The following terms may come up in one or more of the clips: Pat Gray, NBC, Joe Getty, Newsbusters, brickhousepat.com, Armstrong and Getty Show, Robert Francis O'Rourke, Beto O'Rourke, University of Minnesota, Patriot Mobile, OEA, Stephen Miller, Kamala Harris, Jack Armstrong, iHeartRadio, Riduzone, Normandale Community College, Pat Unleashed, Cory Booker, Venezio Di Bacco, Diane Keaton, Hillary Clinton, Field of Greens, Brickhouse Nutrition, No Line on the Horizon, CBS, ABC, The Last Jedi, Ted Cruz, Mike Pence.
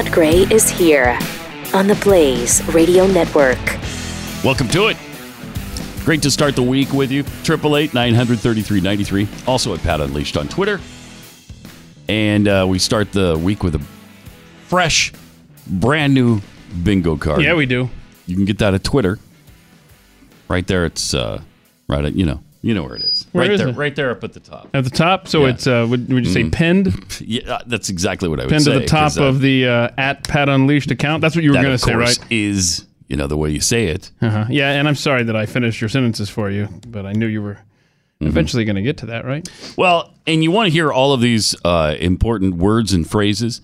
Pat Gray is here on the Blaze Radio Network. Welcome to it. Great to start the week with you. 888-933-93. Also at Pat Unleashed on Twitter. And we start the week with a fresh, brand new bingo card. Yeah, we do. You can get that at Twitter. Right there, it's right at, you know where it is. Where is it? Right there up at the top. At the top? So yeah. It's, would you say pinned? Yeah, that's exactly what I would say. Pinned to the top of the at Pat Unleashed account. That's what you were going to say, right? Is... You know, the way you say it. Uh-huh. Yeah, and I'm sorry that I finished your sentences for you, but I knew you were eventually going to get to that, right? Well, and you want to hear all of these important words and phrases.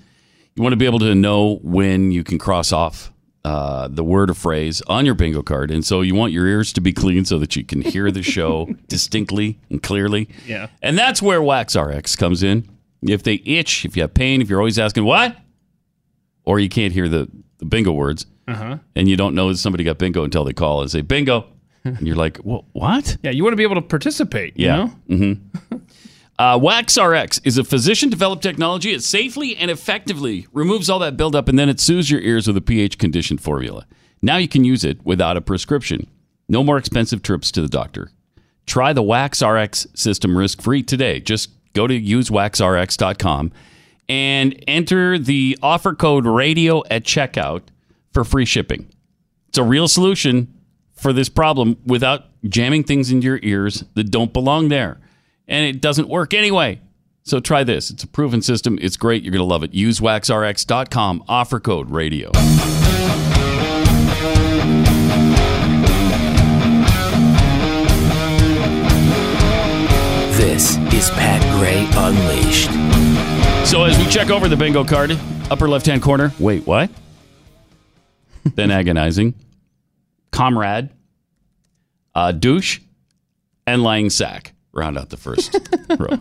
You want to be able to know when you can cross off the word or phrase on your bingo card. And so you want your ears to be clean so that you can hear the show distinctly and clearly. Yeah. And that's where WaxRx comes in. If they itch, if you have pain, if you're always asking, what? Or you can't hear the bingo words. Uh-huh. And you don't know that somebody got bingo until they call and say, bingo. And you're like, well, what? Yeah, you want to be able to participate, you know? Mm-hmm. WaxRx is a physician-developed technology. It safely and effectively removes all that buildup, and then it soothes your ears with a pH-conditioned formula. Now you can use it without a prescription. No more expensive trips to the doctor. Try the WaxRx system risk-free today. Just go to usewaxrx.com and enter the offer code radio at checkout for free shipping. It's a real solution for this problem without jamming things into your ears that don't belong there. And it doesn't work anyway. So try this. It's a proven system. It's great. You're going to love it. Use waxrx.com. Offer code radio. This is Pat Gray Unleashed. So as we check over the bingo card, upper left-hand corner. Wait, what? Then agonizing, comrade, douche, and lying sack. Round out the first row.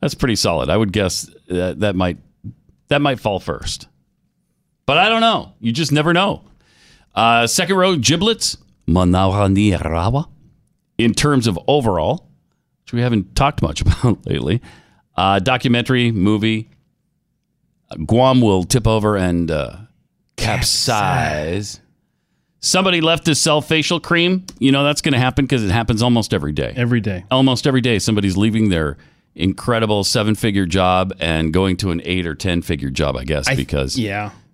That's pretty solid. I would guess that might fall first. But I don't know. You just never know. Second row, giblets. In terms of overall, which we haven't talked much about lately. Documentary, movie. Guam will tip over and... capsize. Somebody left to sell facial cream. You know, that's going to happen because it happens almost every day. Every day. Almost every day. Somebody's leaving their incredible 7-figure job and going to an 8 or 10-figure job, I guess, because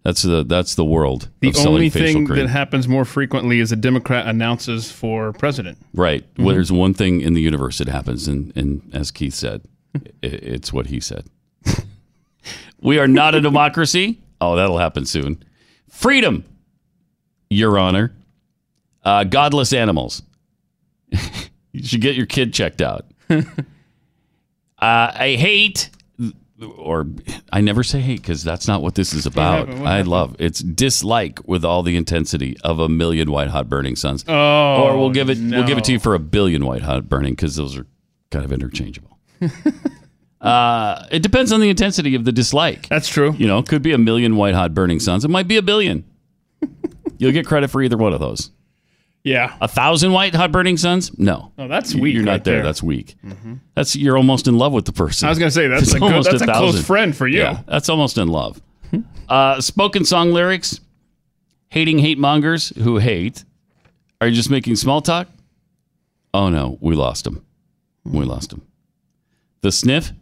that's the world of selling facial cream. The only thing that happens more frequently is a Democrat announces for president. Right. Mm-hmm. Well, there's one thing in the universe that happens, and as Keith said, it's what he said. We are not a democracy. Oh, that'll happen soon. Freedom, Your Honor. Godless animals. You should get your kid checked out. I hate, or I never say hate because that's not what this is about. I love it's dislike with all the intensity of a million white hot burning suns. Oh, or we'll give it to you for a billion white hot burning because those are kind of interchangeable. It depends on the intensity of the dislike. That's true. You know, it could be a million white hot burning suns. It might be a billion. You'll get credit for either one of those. Yeah. 1,000 white hot burning suns? No. Oh, that's weak. You're not there. That's weak. Mm-hmm. That's you're almost in love with the person. I was going to say, that's a close friend for you. Yeah, that's almost in love. Spoken song lyrics, hating hate mongers who hate. Are you just making small talk? Oh, no. We lost him. The sniff.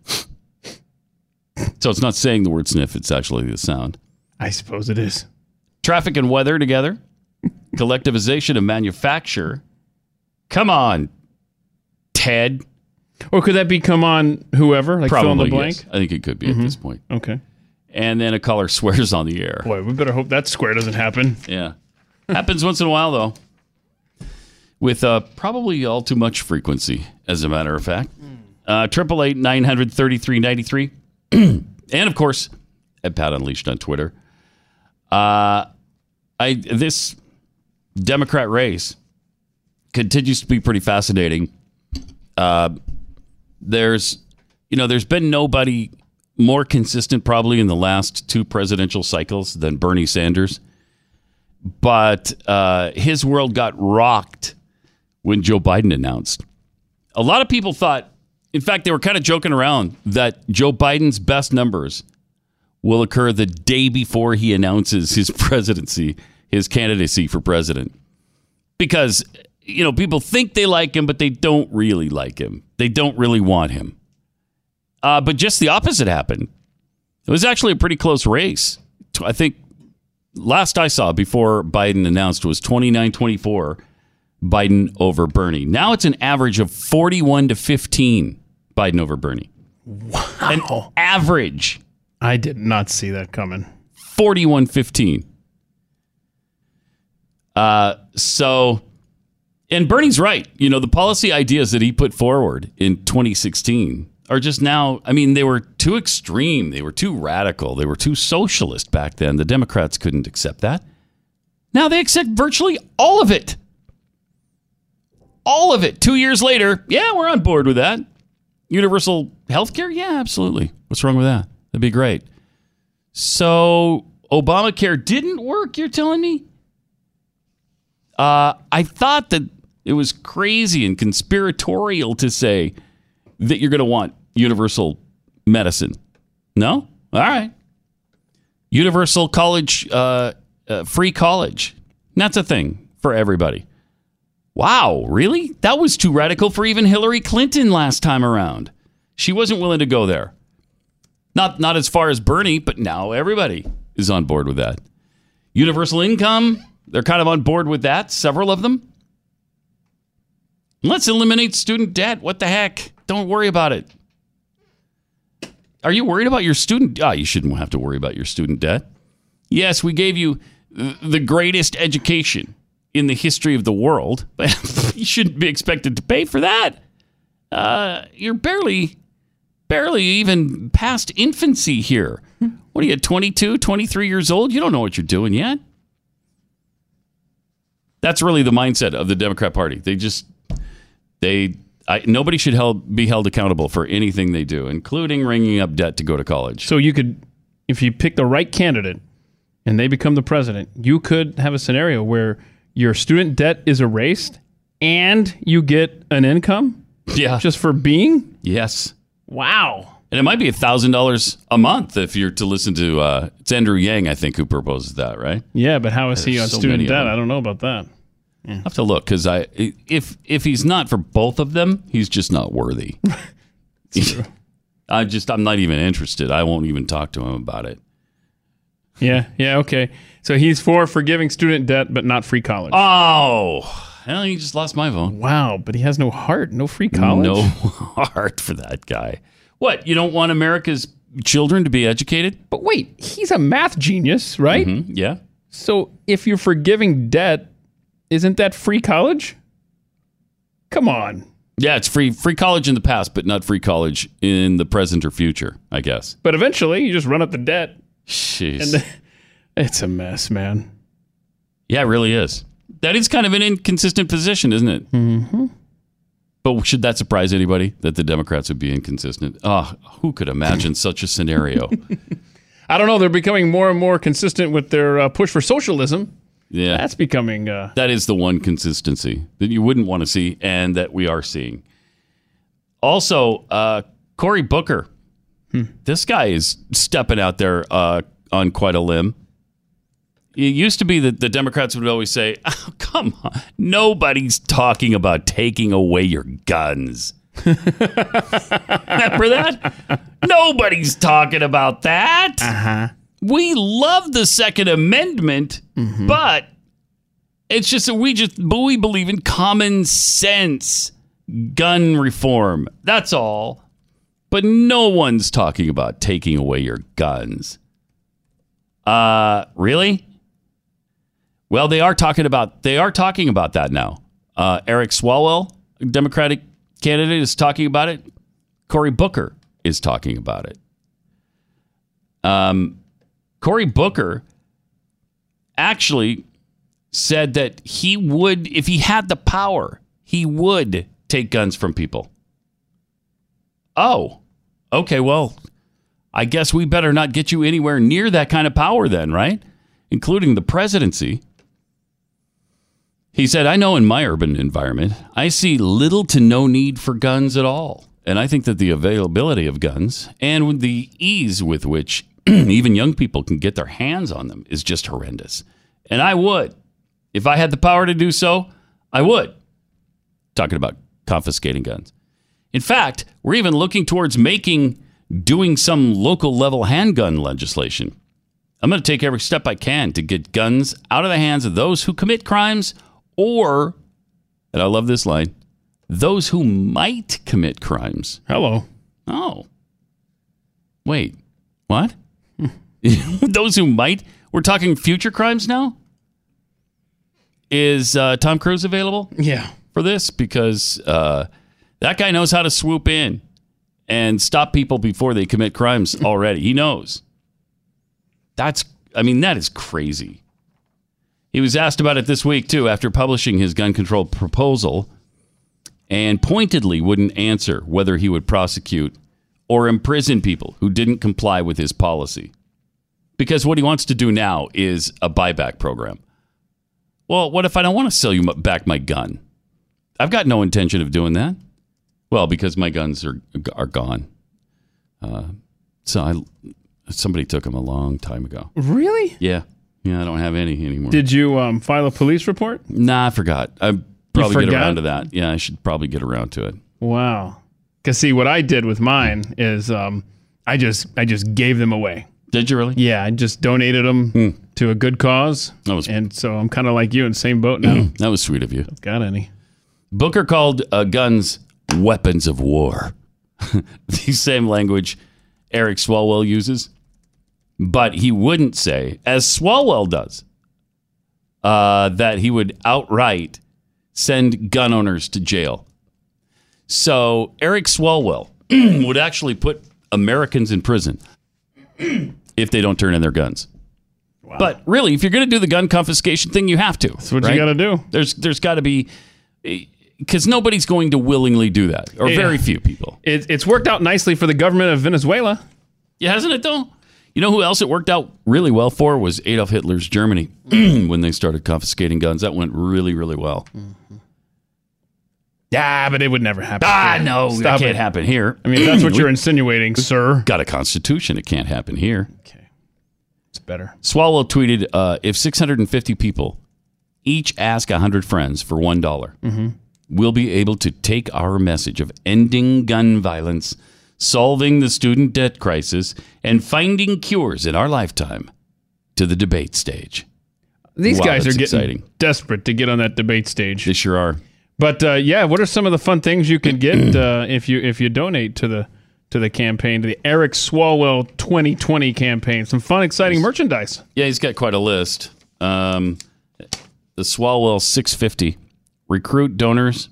So it's not saying the word sniff. It's actually the sound. I suppose it is. Traffic and weather together. Collectivization of manufacture. Come on, Ted. Or could that be come on whoever? Like probably, fill in the blank? Yes. I think it could be at this point. Okay. And then a caller swears on the air. Boy, we better hope that square doesn't happen. Yeah. Happens once in a while, though. With probably all too much frequency, as a matter of fact. 888-933-93. And, of course, at Pat Unleashed on Twitter. This Democrat race continues to be pretty fascinating. There's been nobody more consistent probably in the last 2 presidential cycles than Bernie Sanders. But his world got rocked when Joe Biden announced. A lot of people thought, in fact, they were kind of joking around that Joe Biden's best numbers will occur the day before he announces his presidency, his candidacy for president. Because, you know, people think they like him, but they don't really like him. They don't really want him. But just the opposite happened. It was actually a pretty close race. I think last I saw before Biden announced was 29-24 Biden over Bernie. Now it's an average of 41-15 Biden over Bernie. Wow. An average. I did not see that coming. 41-15. So, and Bernie's right. You know, the policy ideas that he put forward in 2016 are just now, I mean, they were too extreme. They were too radical. They were too socialist back then. The Democrats couldn't accept that. Now they accept virtually all of it. All of it. 2 years later, yeah, we're on board with that. Universal health care? Yeah, absolutely. What's wrong with that? That'd be great. So Obamacare didn't work, you're telling me? I thought that it was crazy and conspiratorial to say that you're going to want universal medicine. No? All right. Universal college, free college. That's a thing for everybody. Wow, really? That was too radical for even Hillary Clinton last time around. She wasn't willing to go there. Not as far as Bernie, but now everybody is on board with that. Universal income, they're kind of on board with that, several of them. Let's eliminate student debt. What the heck? Don't worry about it. Are you worried about your student? Ah, you shouldn't have to worry about your student debt. Yes, we gave you the greatest education in the history of the world. You shouldn't be expected to pay for that. You're barely even past infancy here. What are you, 22, 23 years old? You don't know what you're doing yet. That's really the mindset of the Democrat Party. Nobody should be held accountable for anything they do, including ringing up debt to go to college. So you could, if you pick the right candidate and they become the president, you could have a scenario where your student debt is erased and you get an income? Yeah. Just for being? Yes. Wow. And it might be $1,000 a month if you're to listen to, it's Andrew Yang, I think, who proposes that, right? Yeah, but how is he on student debt? I don't know about that. Yeah. I'll have to look, because if he's not for both of them, he's just not worthy. True. I'm not even interested. I won't even talk to him about it. Yeah, okay. So he's for forgiving student debt, but not free college. Oh, hell, you just lost my vote. Wow, but he has no heart, no free college. No heart for that guy. What, you don't want America's children to be educated? But wait, he's a math genius, right? Mm-hmm, yeah. So if you're forgiving debt, isn't that free college? Come on. Yeah, it's free college in the past, but not free college in the present or future, I guess. But eventually, you just run up the debt. Jeez. And it's a mess, man. Yeah, it really is. That is kind of an inconsistent position, isn't it? Mm-hmm. But should that surprise anybody that the Democrats would be inconsistent? Who could imagine such a scenario? I don't know. They're becoming more and more consistent with their push for socialism. Yeah. That's becoming... that is the one consistency that you wouldn't want to see and that we are seeing. Also, Cory Booker. This guy is stepping out there on quite a limb. It used to be that the Democrats would always say, oh, come on, nobody's talking about taking away your guns. Remember that? Nobody's talking about that. Uh-huh. We love the Second Amendment, mm-hmm. But it's just that we believe in common sense gun reform. That's all. But no one's talking about taking away your guns. Really? Well, they are talking about that now. Eric Swalwell, Democratic candidate, is talking about it. Cory Booker is talking about it. Cory Booker actually said that he would, if he had the power, he would take guns from people. Oh. Okay, well, I guess we better not get you anywhere near that kind of power then, right? Including the presidency. He said, I know in my urban environment, I see little to no need for guns at all. And I think that the availability of guns and the ease with which even young people can get their hands on them is just horrendous. And I would. If I had the power to do so, I would. Talking about confiscating guns. In fact, we're even looking towards doing some local level handgun legislation. I'm going to take every step I can to get guns out of the hands of those who commit crimes or, and I love this line, those who might commit crimes. Hello. Oh. Wait. What? Those who might? We're talking future crimes now? Is Tom Cruise available? Yeah. For this? Because that guy knows how to swoop in and stop people before they commit crimes already. He knows. That is crazy. He was asked about it this week, too, after publishing his gun control proposal and pointedly wouldn't answer whether he would prosecute or imprison people who didn't comply with his policy. Because what he wants to do now is a buyback program. Well, what if I don't want to sell you back my gun? I've got no intention of doing that. Well, because my guns are gone. Somebody took them a long time ago. Really? Yeah, I don't have any anymore. Did you file a police report? Nah, I forgot. I probably get around to that. Yeah, I should probably get around to it. Wow. Because see, what I did with mine is I just gave them away. Did you really? Yeah, I just donated them to a good cause. And so I'm kind of like you in the same boat now. That was sweet of you. I've got any. Booker called guns weapons of war. The same language Eric Swalwell uses. But he wouldn't say, as Swalwell does, that he would outright send gun owners to jail. So Eric Swalwell would actually put Americans in prison if they don't turn in their guns. Wow. But really, if you're going to do the gun confiscation thing, you have to. That's what you got to do. There's got to be... Because nobody's going to willingly do that, or very few people. It's worked out nicely for the government of Venezuela. Yeah, hasn't it, though? You know who else it worked out really well for was Adolf Hitler's Germany when they started confiscating guns. That went really, really well. Mm-hmm. Yeah, but it would never happen. No, that can't happen here. I mean, that's what you're insinuating, sir. Got a constitution. It can't happen here. Okay. It's better. Swalwell tweeted, if 650 people each ask 100 friends for $1, mm-hmm. we'll be able to take our message of ending gun violence, solving the student debt crisis, and finding cures in our lifetime to the debate stage. These guys are getting desperate to get on that debate stage. They sure are. But what are some of the fun things you can get if you donate to the campaign, to the Eric Swalwell 2020 campaign? Some fun, exciting merchandise. Yeah, he's got quite a list. The Swalwell 650. Recruit donors,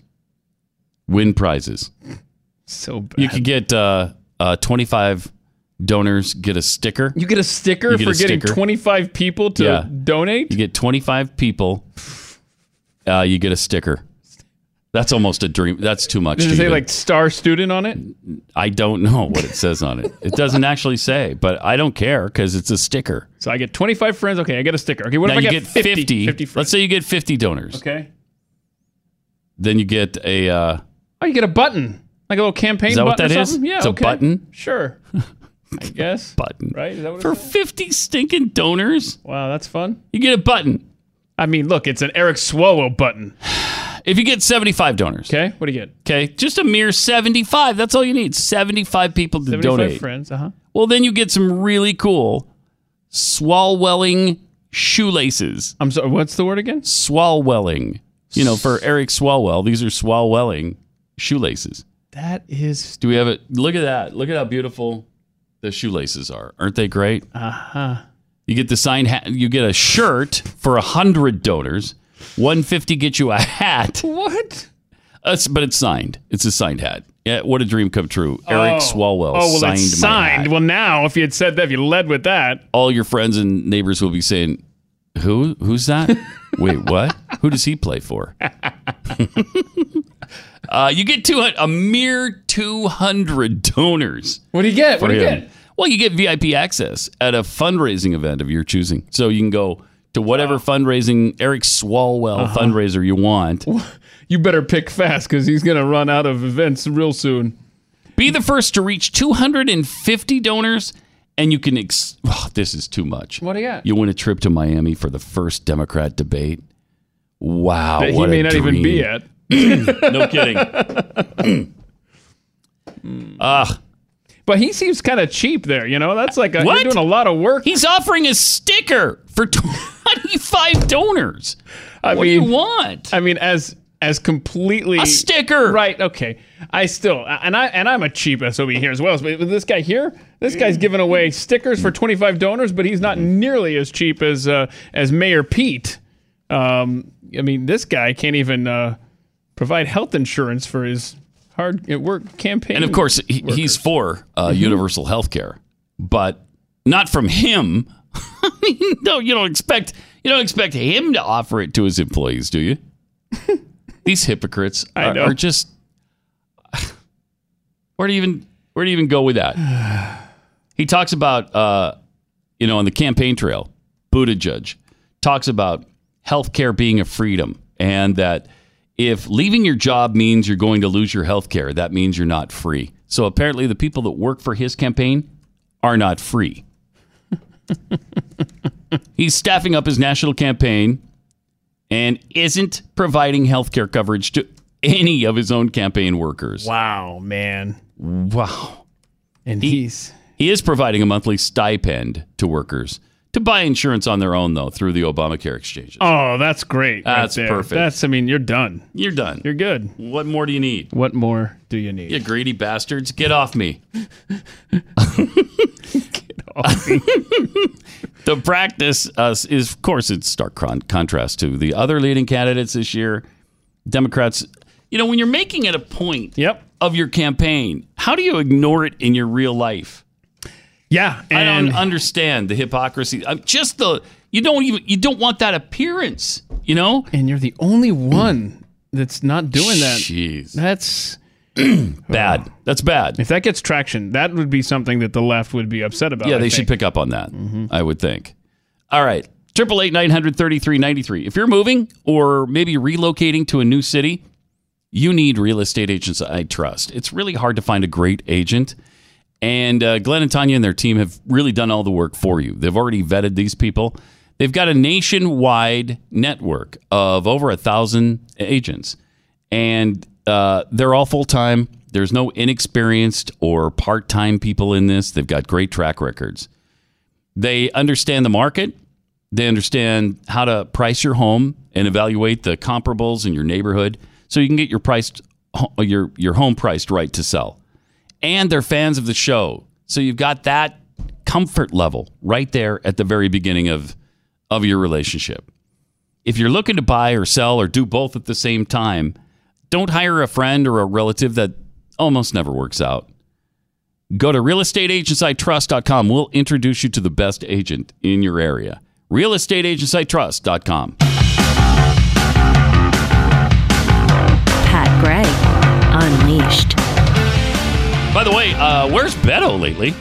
win prizes. So bad. You could get 25 donors, get a sticker. You get a sticker for getting 25 people to donate? You get 25 people, you get a sticker. That's almost a dream. That's too much. Does it say like star student on it? I don't know what it says on it. It doesn't actually say, but I don't care because it's a sticker. So I get 25 friends. Okay, I get a sticker. Okay, what if I get 50 friends? Let's say you get 50 donors. Okay. Then you get a... you get a button. Like a little campaign button or something? Is that what that is? Yeah, it's a button? Sure. I guess. Button. Right? Is that what it is? For 50 stinking donors? Wow, that's fun. You get a button. I mean, look, it's an Eric Swalwell button. If you get 75 donors. Okay, what do you get? Okay, just a mere 75. That's all you need. 75 people to donate. 75 friends, uh-huh. Well, then you get some really cool Swalwelling shoelaces. I'm sorry, what's the word again? Swalwelling. You know, for Eric Swalwell, these are Swalwelling shoelaces. That is... Do we have it? Look at that. Look at how beautiful the shoelaces are. Aren't they great? Uh-huh. You get the signed hat. You get a shirt for 100 donors. 150 gets you a hat. What? But it's signed. It's a signed hat. Yeah, what a dream come true. Eric Swalwell signed it's signed. My hat. Well, now, if you had said that, if you led with that... All your friends and neighbors will be saying... Who's that? Wait, what? Who does he play for? You get a mere 200 donors. What do you get? Well, you get VIP access at a fundraising event of your choosing. So you can go to whatever fundraising Eric Swalwell fundraiser you want. You better pick fast because he's going to run out of events real soon. Be the first to reach 250 donors And you can... this is too much. What do you got? You win a trip to Miami for the first Democrat debate. Wow, that what he may not dream. Even be at. No kidding. But he seems kind of cheap there, you know? That's like, you're doing a lot of work. He's offering a sticker for 25 donors. What do you want? I mean, as completely... A sticker! Right, okay. I'm a cheap SOB here as well. But this guy here, this guy's giving away stickers for 25 donors, but he's not nearly as cheap as Mayor Pete. I mean, this guy can't even provide health insurance for his... hard at work campaign. And of course, he's for universal health care, but not from him. No, you don't expect him to offer it to his employees, do you? These hypocrites are just where do you even go with that? He talks about on the campaign trail, Buttigieg talks about health care being a freedom, and that if leaving your job means you're going to lose your health care, that means you're not free. So apparently the people that work for his campaign are not free. He's staffing up his national campaign and isn't providing health care coverage to any of his own campaign workers. Wow, man. Wow. And he is providing a monthly stipend to workers to buy insurance on their own, though, through the Obamacare exchanges. Oh, that's great. That's right there. Perfect. That's, I mean, you're done. You're done. You're good. What more do you need? What more do you need? You greedy bastards. Get off me. Get off me. The practice is, of course, in stark contrast to the other leading candidates this year. Democrats, when you're making it a point of your campaign, how do you ignore it in your real life? Yeah, I don't understand the hypocrisy. Just you don't want that appearance, And you're the only one that's not doing that. Jeez, that's bad. Oh. That's bad. If that gets traction, that would be something that the left would be upset about. Yeah, they should pick up on that. Mm-hmm. I would think. All right, 888-900-3393. If you're moving or maybe relocating to a new city, you need Real Estate Agents I Trust. It's really hard to find a great agent. And Glenn and Tanya and their team have really done all the work for you. They've already vetted these people. They've got a nationwide network of over 1,000 agents. And they're all full-time. There's no inexperienced or part-time people in this. They've got great track records. They understand the market. They understand how to price your home and evaluate the comparables in your neighborhood so you can get your home priced right to sell. And they're fans of the show. So you've got that comfort level right there at the very beginning of your relationship. If you're looking to buy or sell or do both at the same time, don't hire a friend or a relative. That almost never works out. Go to realestateagentsitrust.com. We'll introduce you to the best agent in your area. realestateagentsitrust.com. Pat Gray, Unleashed. By the way, where's Beto lately?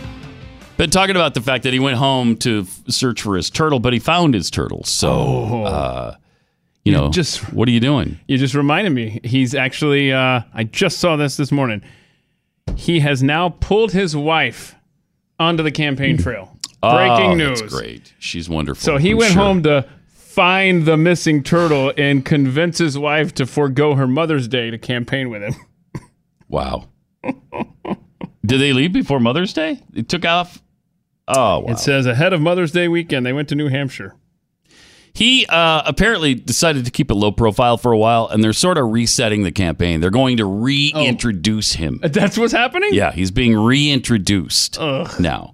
Been talking about the fact that he went home to search for his turtle, but he found his turtle. So, what are you doing? You just reminded me. He's actually, I just saw this morning. He has now pulled his wife onto the campaign trail. Breaking news. That's great. She's wonderful. So he went home to find the missing turtle and convince his wife to forego her Mother's Day to campaign with him. Wow. Did they leave before Mother's Day? They took off? Oh, wow. It says ahead of Mother's Day weekend, they went to New Hampshire. He apparently decided to keep it low profile for a while, and they're sort of resetting the campaign. They're going to reintroduce him. That's what's happening? Yeah, he's being reintroduced now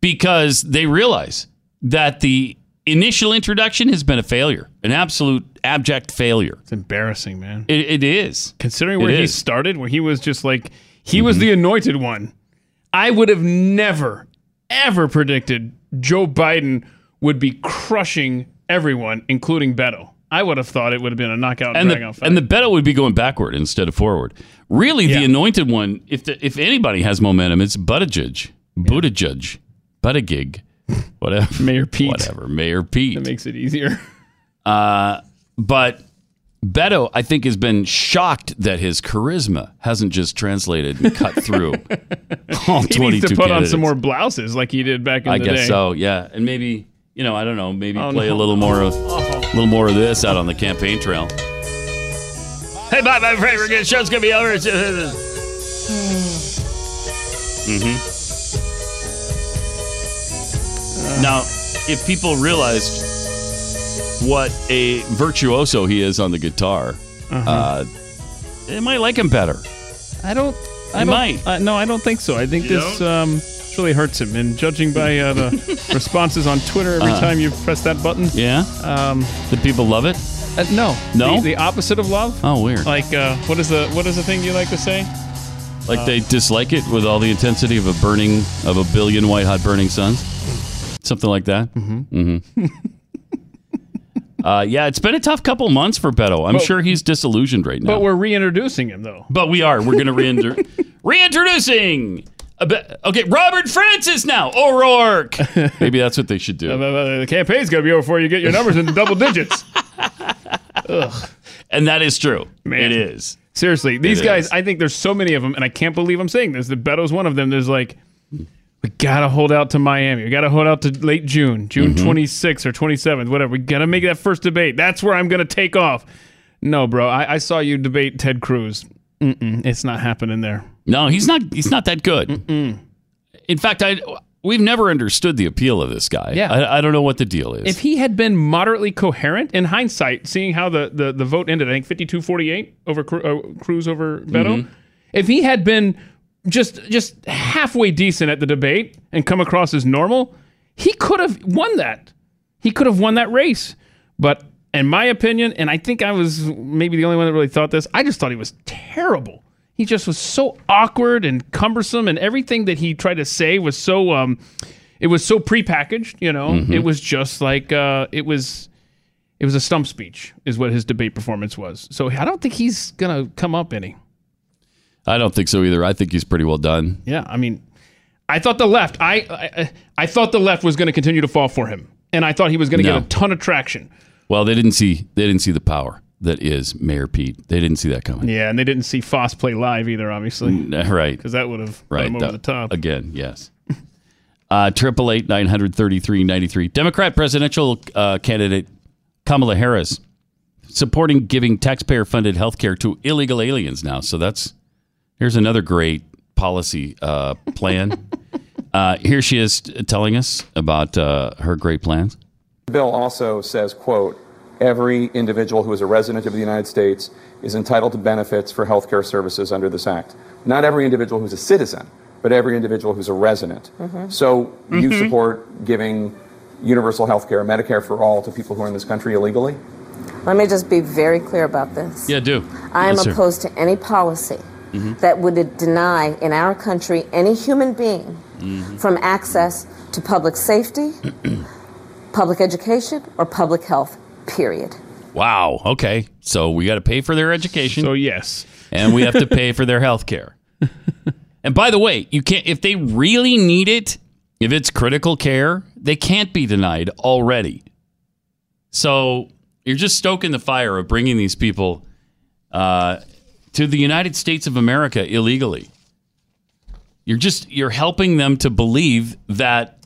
because they realize that the initial introduction has been a failure, an absolute abject failure. It's embarrassing, man. It is. Considering where he started, where he was just like... He was the anointed one. I would have never, ever predicted Joe Biden would be crushing everyone, including Beto. I would have thought it would have been a knockout and drag-out fight. And the Beto would be going backward instead of forward. Really, the anointed one, if anybody has momentum, it's Buttigieg. Buttigieg. Buttigieg. Whatever. Mayor Pete. Whatever. Mayor Pete. That makes it easier. But Beto, I think, has been shocked that his charisma hasn't just translated and cut through all 22 candidates. He needs to put on some more blouses like he did back in the day. I guess so, yeah. And maybe, you know, I don't know, maybe play a little more of this out on the campaign trail. Hey, bye, my favorite good show's going to be over. Now, if people realized what a virtuoso he is on the guitar, they might like him better. I don't think so. I think this really hurts him. And judging by the responses on Twitter every time you press that button, did people love it? No. The opposite of love. Oh, weird. Like, what is the thing you like to say? Like they dislike it with all the intensity of a billion white hot burning suns, something like that. Yeah, it's been a tough couple months for Beto. I'm sure he's disillusioned right now. But we're reintroducing him, though. But we are. We're going to reintroducing. Okay, Robert Francis now. O'Rourke. Maybe that's what they should do. The campaign's going to be over before you get your numbers in the double digits. Ugh. And that is true. Man. It is. Seriously, these guys, I think there's so many of them, and I can't believe I'm saying this, that Beto's one of them. There's like... We got to hold out to Miami. We got to hold out to late June 26th or 27th, whatever. We got to make that first debate. That's where I'm going to take off. No, bro. I saw you debate Ted Cruz. It's not happening there. No, he's not that good. In fact, we've never understood the appeal of this guy. Yeah. I don't know what the deal is. If he had been moderately coherent, in hindsight, seeing how the vote ended, I think 52-48 over Cruz over Beto. If he had been... Just halfway decent at the debate and come across as normal, he could have won that. He could have won that race. But in my opinion, and I think I was maybe the only one that really thought this, I just thought he was terrible. He just was so awkward and cumbersome, and everything that he tried to say was so, it was so prepackaged, you know? It was just like, it was a stump speech is what his debate performance was. So I don't think he's going to come up any. I don't think so either. I think he's pretty well done. Yeah, I mean, I thought the left. I thought the left was going to continue to fall for him, and I thought he was going to get a ton of traction. Well, they didn't see the power that is Mayor Pete. They didn't see that coming. Yeah, and they didn't see Foss play live either, obviously. Right, because that would have put him over the top again. Yes. 888-933-93. Democrat presidential candidate Kamala Harris supporting giving taxpayer-funded health care to illegal aliens now. So that's. Here's another great policy plan. Here she is telling us about her great plans. The bill also says, quote, every individual who is a resident of the United States is entitled to benefits for health care services under this act. Not every individual who's a citizen, but every individual who's a resident. So you support giving universal health care, Medicare for all, to people who are in this country illegally? Let me just be very clear about this. Yeah, do. I'm opposed to any policy that would deny in our country any human being from access to public safety, public education, or public health, period. Wow. Okay. So we got to pay for their education. So yes. And we have to pay for their health care. And by the way, you can't, if they really need it, if it's critical care, they can't be denied already. So you're just stoking the fire of bringing these people to the United States of America illegally. You're helping them to believe that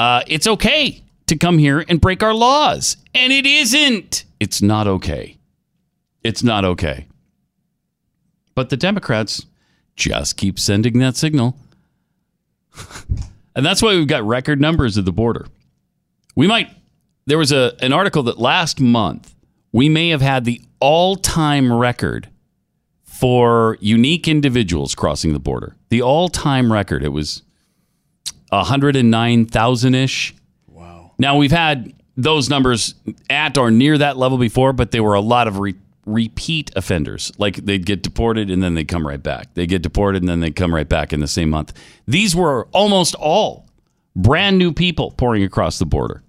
it's okay to come here and break our laws. And it isn't. It's not okay. It's not okay. But the Democrats just keep sending that signal. And that's why we've got record numbers at the border. There was an article that last month, we may have had the all-time record for unique individuals crossing the border. The all-time record, it was 109,000-ish. Wow. Now, we've had those numbers at or near that level before, but they were a lot of repeat offenders. Like, they'd get deported, and then they'd come right back. They get deported, and then they come right back in the same month. These were almost all brand new people pouring across the border.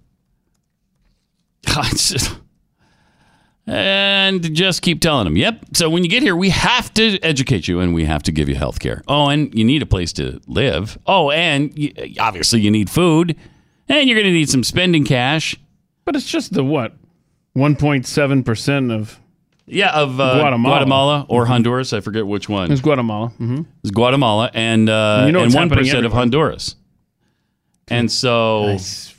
And just keep telling them, yep, so when you get here, we have to educate you and we have to give you health care. Oh, and you need a place to live. Oh, and obviously you need food. And you're going to need some spending cash. But it's just 1.7% of Yeah, of Guatemala or Honduras. I forget which one. It's Guatemala. Mm-hmm. It's Guatemala and 1% of Honduras. And so, nice.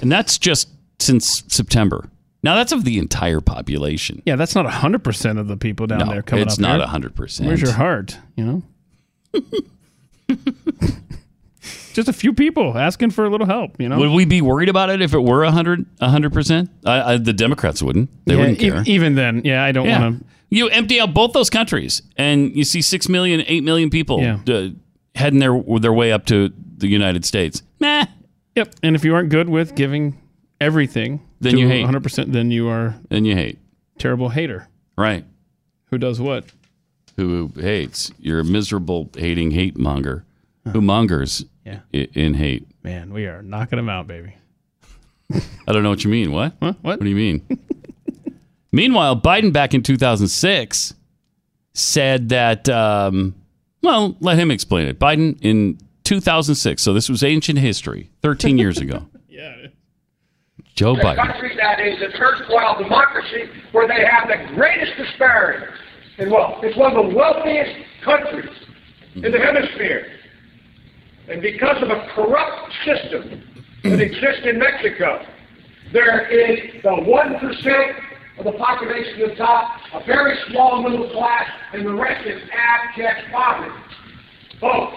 And that's just since September. Now, that's of the entire population. Yeah, that's not 100% of the people down there coming up here. It's not 100%. Where's your heart, you know? Just a few people asking for a little help, you know? Would we be worried about it if it were 100%? The Democrats wouldn't. They wouldn't care. Even then, I don't want to. You empty out both those countries, and you see 6 million, 8 million people heading their way up to the United States. Nah. Yep. And if you aren't good with giving everything... Then you hate. 100%, then you are... Then you hate. Terrible hater. Right. Who does what? Who hates. You're a miserable, hating hate monger. Who mongers in hate. Man, we are knocking them out, baby. I don't know what you mean. What? Huh? What? What do you mean? Meanwhile, Biden back in 2006 said that... well, let him explain it. Biden in 2006, so this was ancient history, 13 years ago. Joe Biden. The country that is a erstwhile democracy where they have the greatest disparity in wealth. It's one of the wealthiest countries in the hemisphere. And because of a corrupt system that exists in Mexico, there is the 1% of the population at the top, a very small middle class, and the rest is abject poverty. Folks,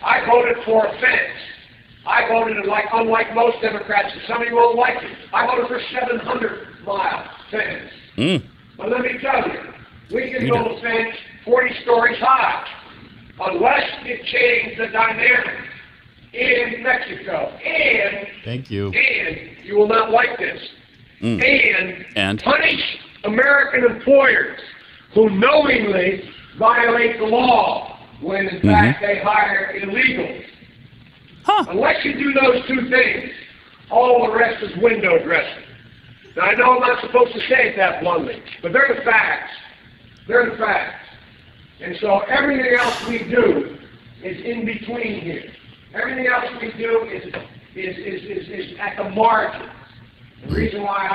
I voted for a fence. I voted, unlike most Democrats, and some of you won't like it, I voted for 700-mile fence. But let me tell you, we can build a fence 40 stories high unless you change the dynamic in Mexico. And, thank you. And you will not like this. And punish American employers who knowingly violate the law when, in fact, they hire illegals. Huh. Unless you do those two things, all the rest is window dressing. Now, I know I'm not supposed to say it that bluntly, but they're the facts. They're the facts. And so everything else we do is in between here. Everything else we do is at the margin. The reason why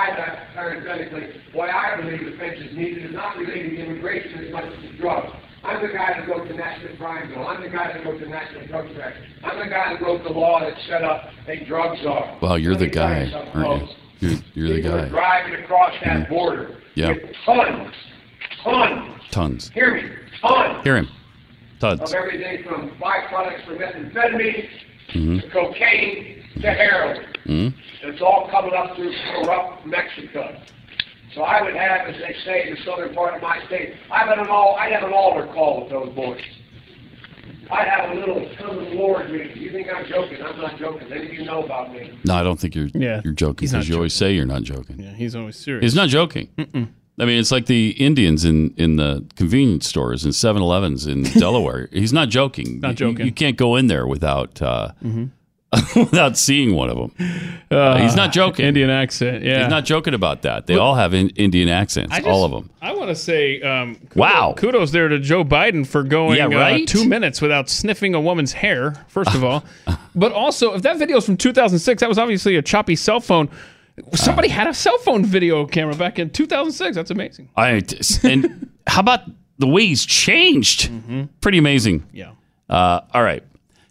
I believe the fence is needed is not related to immigration as much as to drugs. I'm the guy that wrote the National Crime Bill. I'm the guy that wrote the National Drug Act. I'm the guy that wrote the law that set up a drug czar. Well, you're the guy, aren't you? You're the guy. You're driving across that border with tons. Hear me. Tons. Hear him. Tons. Of everything from byproducts from methamphetamine to cocaine to heroin. It's all coming up through corrupt Mexico. So I would have, as they say in the southern part of my state, I'd have an altar call with those boys. I'd have a little come to the Lord meeting. You think I'm joking? I'm not joking. Any of you know about me? No, I don't think you're joking, because you always say you're not joking. Yeah, he's always serious. He's not joking. Mm-mm. I mean, it's like the Indians in the convenience stores and 7-Elevens in Delaware. He's not joking. Not joking. You can't go in there without... without seeing one of them. He's not joking. Indian accent, He's not joking about that. They all have Indian accents, all of them. I want to say kudos there to Joe Biden for going 2 minutes without sniffing a woman's hair, first of all. But also, if that video is from 2006, that was obviously a choppy cell phone. Somebody had a cell phone video camera back in 2006. That's amazing. And how about the way he's changed? Mm-hmm. Pretty amazing. Yeah. All right.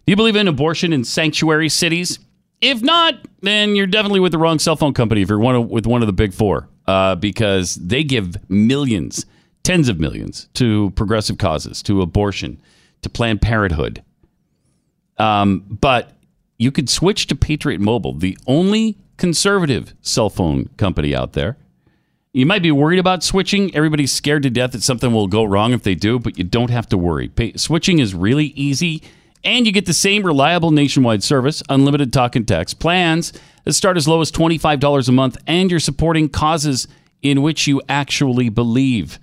Do you believe in abortion in sanctuary cities? If not, then you're definitely with the wrong cell phone company if you're with one of the big four, because they give millions, tens of millions, to progressive causes, to abortion, to Planned Parenthood. But you could switch to Patriot Mobile, the only conservative cell phone company out there. You might be worried about switching. Everybody's scared to death that something will go wrong if they do, but you don't have to worry. Switching is really easy. And you get the same reliable nationwide service, unlimited talk and text, plans that start as low as $25 a month, and you're supporting causes in which you actually believe.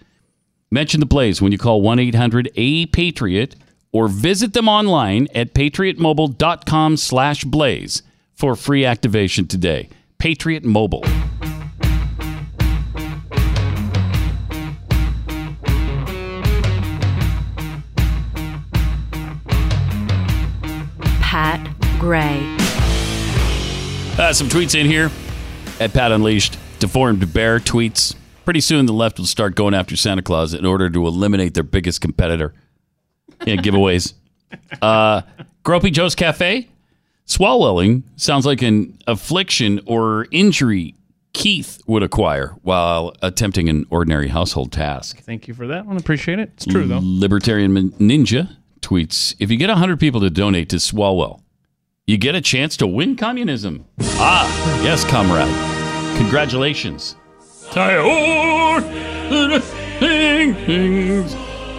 Mention the Blaze when you call 1-800-A-PATRIOT or visit them online at patriotmobile.com/blaze for free activation today. Patriot Mobile. Pat Gray. Some tweets in here at Pat Unleashed. Deformed Bear tweets. Pretty soon, the left will start going after Santa Claus in order to eliminate their biggest competitor in giveaways. Gropey Joe's Cafe. Swallowing sounds like an affliction or injury Keith would acquire while attempting an ordinary household task. Thank you for that one. Appreciate it. It's true, though. Libertarian Ninja tweets, if you get 100 people to donate to Swalwell, you get a chance to win communism. Ah, yes, comrade. Congratulations.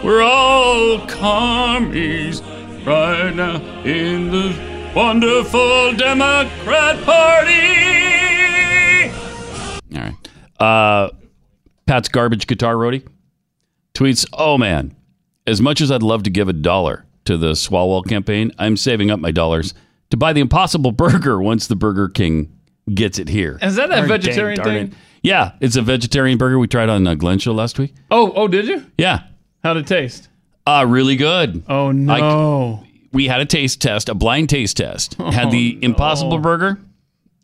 We're all commies right now in the wonderful Democrat Party. All right. Pat's Garbage Guitar Roadie tweets, oh, man, as much as I'd love to give $1 to the Swalwell campaign, I'm saving up my dollars to buy the Impossible Burger once the Burger King gets it here. Is that a vegetarian thing? Yeah, it's a vegetarian burger we tried on Glenn's show last week. Oh, did you? Yeah. How'd it taste? Really good. Oh, no. We had a taste test, a blind taste test. Had the Impossible Burger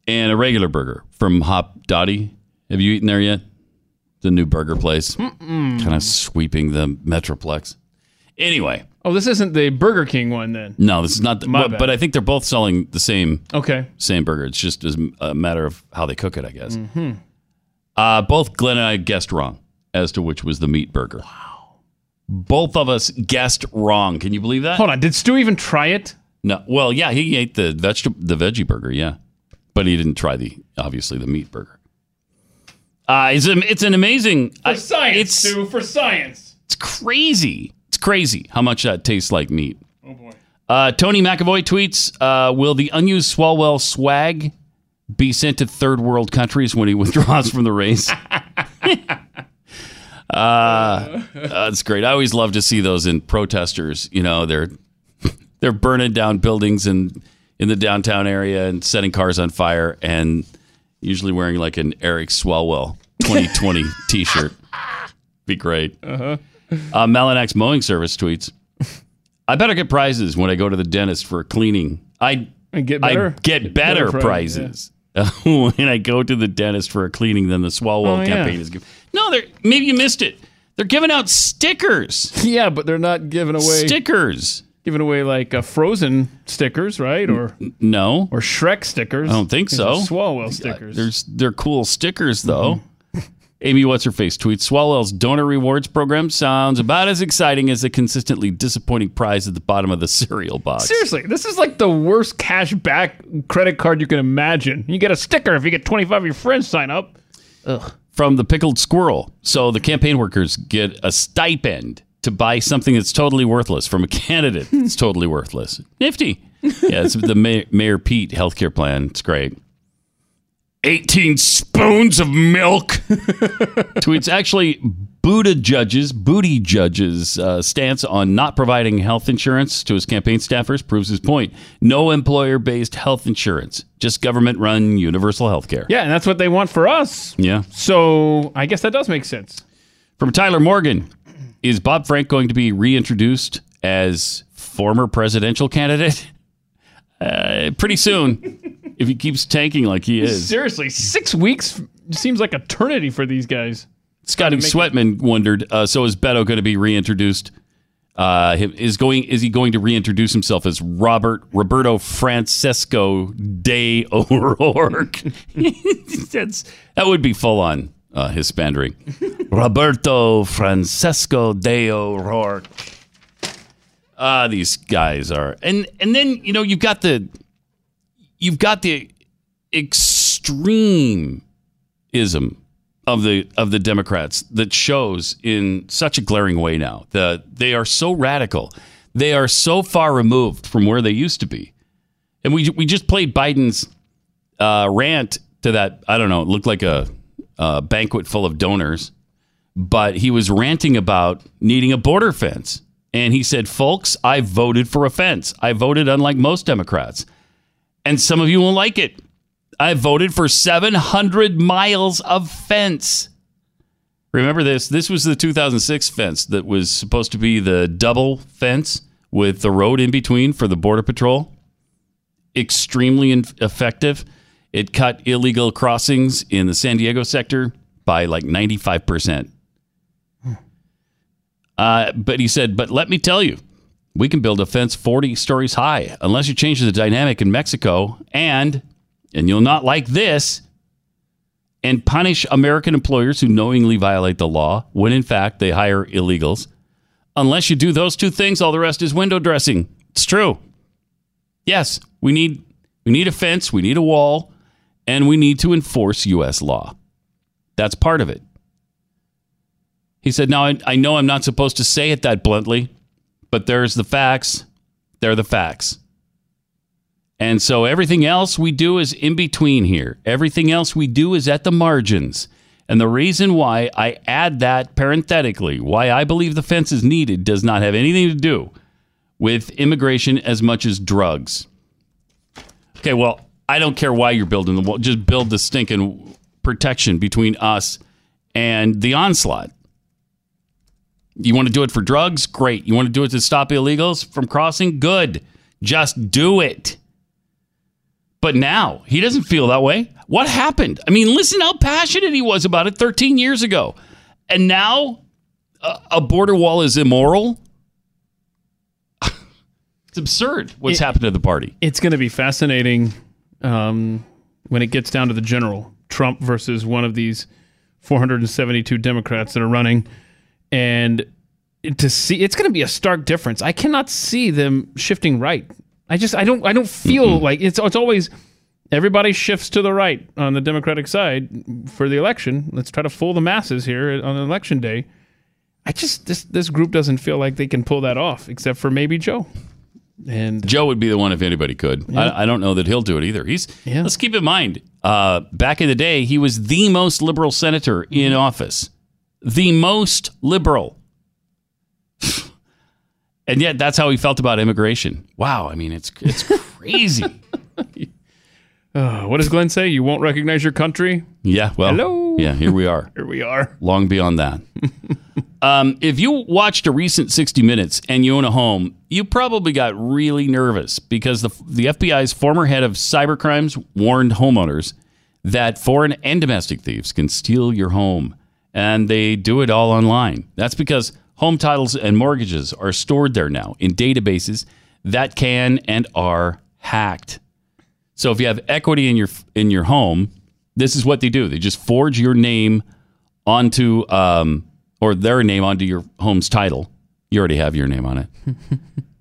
and a regular burger from Hop Dottie. Have you eaten there yet? The new burger place. Kind of sweeping the Metroplex. Anyway. Oh, this isn't the Burger King one then? No, this is not. But I think they're both selling the same burger. It's just a matter of how they cook it, I guess. Mm-hmm. Both Glenn and I guessed wrong as to which was the meat burger. Wow. Both of us guessed wrong. Can you believe that? Hold on. Did Stu even try it? No. Well, yeah, he ate the veggie burger, yeah. But he didn't try the meat burger. It's an amazing... For science. It's crazy. It's crazy how much that tastes like meat. Oh, boy. Tony McAvoy tweets, will the unused Swalwell swag be sent to third world countries when he withdraws from the race? That's great. I always love to see those in protesters. You know, they're burning down buildings in the downtown area and setting cars on fire, and usually wearing like an Eric Swalwell 2020 t-shirt. Be great. Uh-huh. Malinax Mowing Service tweets, I better get prizes when I go to the dentist for a cleaning. I get better prizes when I go to the dentist for a cleaning than the Swalwell campaign is giving. No, maybe you missed it. They're giving out stickers. Yeah, but they're not giving away stickers. Giving away like Frozen stickers, right? Or no, or Shrek stickers. I don't think so. Swalwell stickers. They're cool stickers though. Mm-hmm. Amy What's Her Face tweets, Swalwell's donor rewards program sounds about as exciting as a consistently disappointing prize at the bottom of the cereal box. Seriously, this is like the worst cash back credit card you can imagine. You get a sticker if you get 25 of your friends sign up. Ugh. From the Pickled Squirrel, so the campaign workers get a stipend to buy something that's totally worthless from a candidate. It's totally worthless. Nifty. Yeah, it's the Mayor Pete healthcare plan. It's great. 18 spoons of milk. Tweets, actually, Booty Judge's stance on not providing health insurance to his campaign staffers proves his point. No employer-based health insurance, just government-run universal healthcare. Yeah, and that's what they want for us. Yeah. So I guess that does make sense. From Tyler Morgan, is Bob Frank going to be reintroduced as former presidential candidate? Pretty soon, if he keeps tanking like he is. Seriously, 6 weeks seems like eternity for these guys. Scotty Sweatman wondered, so is Beto going to be reintroduced? Is he going to reintroduce himself as Roberto Francisco de O'Rourke? That would be full on. Hispandering. Roberto Francisco de O'Rourke. These guys are, and then you know you've got the extremism of the Democrats that shows in such a glaring way now. They are so radical, they are so far removed from where they used to be, and we just played Biden's rant to that. I don't know. It looked like a banquet full of donors, but he was ranting about needing a border fence. And he said, folks, I voted for a fence. I voted unlike most Democrats. And some of you won't like it. I voted for 700 miles of fence. Remember this? This was the 2006 fence that was supposed to be the double fence with the road in between for the Border Patrol. Extremely effective. It cut illegal crossings in the San Diego sector by like 95%. But he said, but let me tell you, we can build a fence 40 stories high unless you change the dynamic in Mexico and you'll not like this, and punish American employers who knowingly violate the law when, in fact, they hire illegals. Unless you do those two things, all the rest is window dressing. It's true. Yes, we need a fence, we need a wall, and we need to enforce U.S. law. That's part of it. He said, now, I know I'm not supposed to say it that bluntly, but there's the facts. They're the facts. And so everything else we do is in between here. Everything else we do is at the margins. And the reason why I add that parenthetically, why I believe the fence is needed, does not have anything to do with immigration as much as drugs. Okay, well, I don't care why you're building the wall. Just build the stinking protection between us and the onslaught. You want to do it for drugs? Great. You want to do it to stop illegals from crossing? Good. Just do it. But now, he doesn't feel that way. What happened? I mean, listen how passionate he was about it 13 years ago. And now, a border wall is immoral? It's absurd what's happened to the party. It's going to be fascinating when it gets down to the general, Trump versus one of these 472 Democrats that are running. And to see, it's going to be a stark difference. I cannot see them shifting right. I don't feel like it's always everybody shifts to the right on the Democratic side for the election. Let's try to fool the masses here on election day. I just this group doesn't feel like they can pull that off, except for maybe Joe. And Joe would be the one if anybody could. Yeah. I don't know that he'll do it either. Let's keep in mind, back in the day, he was the most liberal senator in office, the most liberal. And yet, that's how he felt about immigration. Wow, I mean, it's crazy. What does Glenn say? You won't recognize your country? Yeah, well, hello. Yeah, here we are. Here we are. Long beyond that. If you watched a recent 60 Minutes and you own a home, you probably got really nervous because the FBI's former head of cybercrimes warned homeowners that foreign and domestic thieves can steal your home, and they do it all online. That's because home titles and mortgages are stored there now in databases that can and are hacked. So if you have equity in your home, this is what they do. They just forge your name onto or their name onto your home's title. You already have your name on it.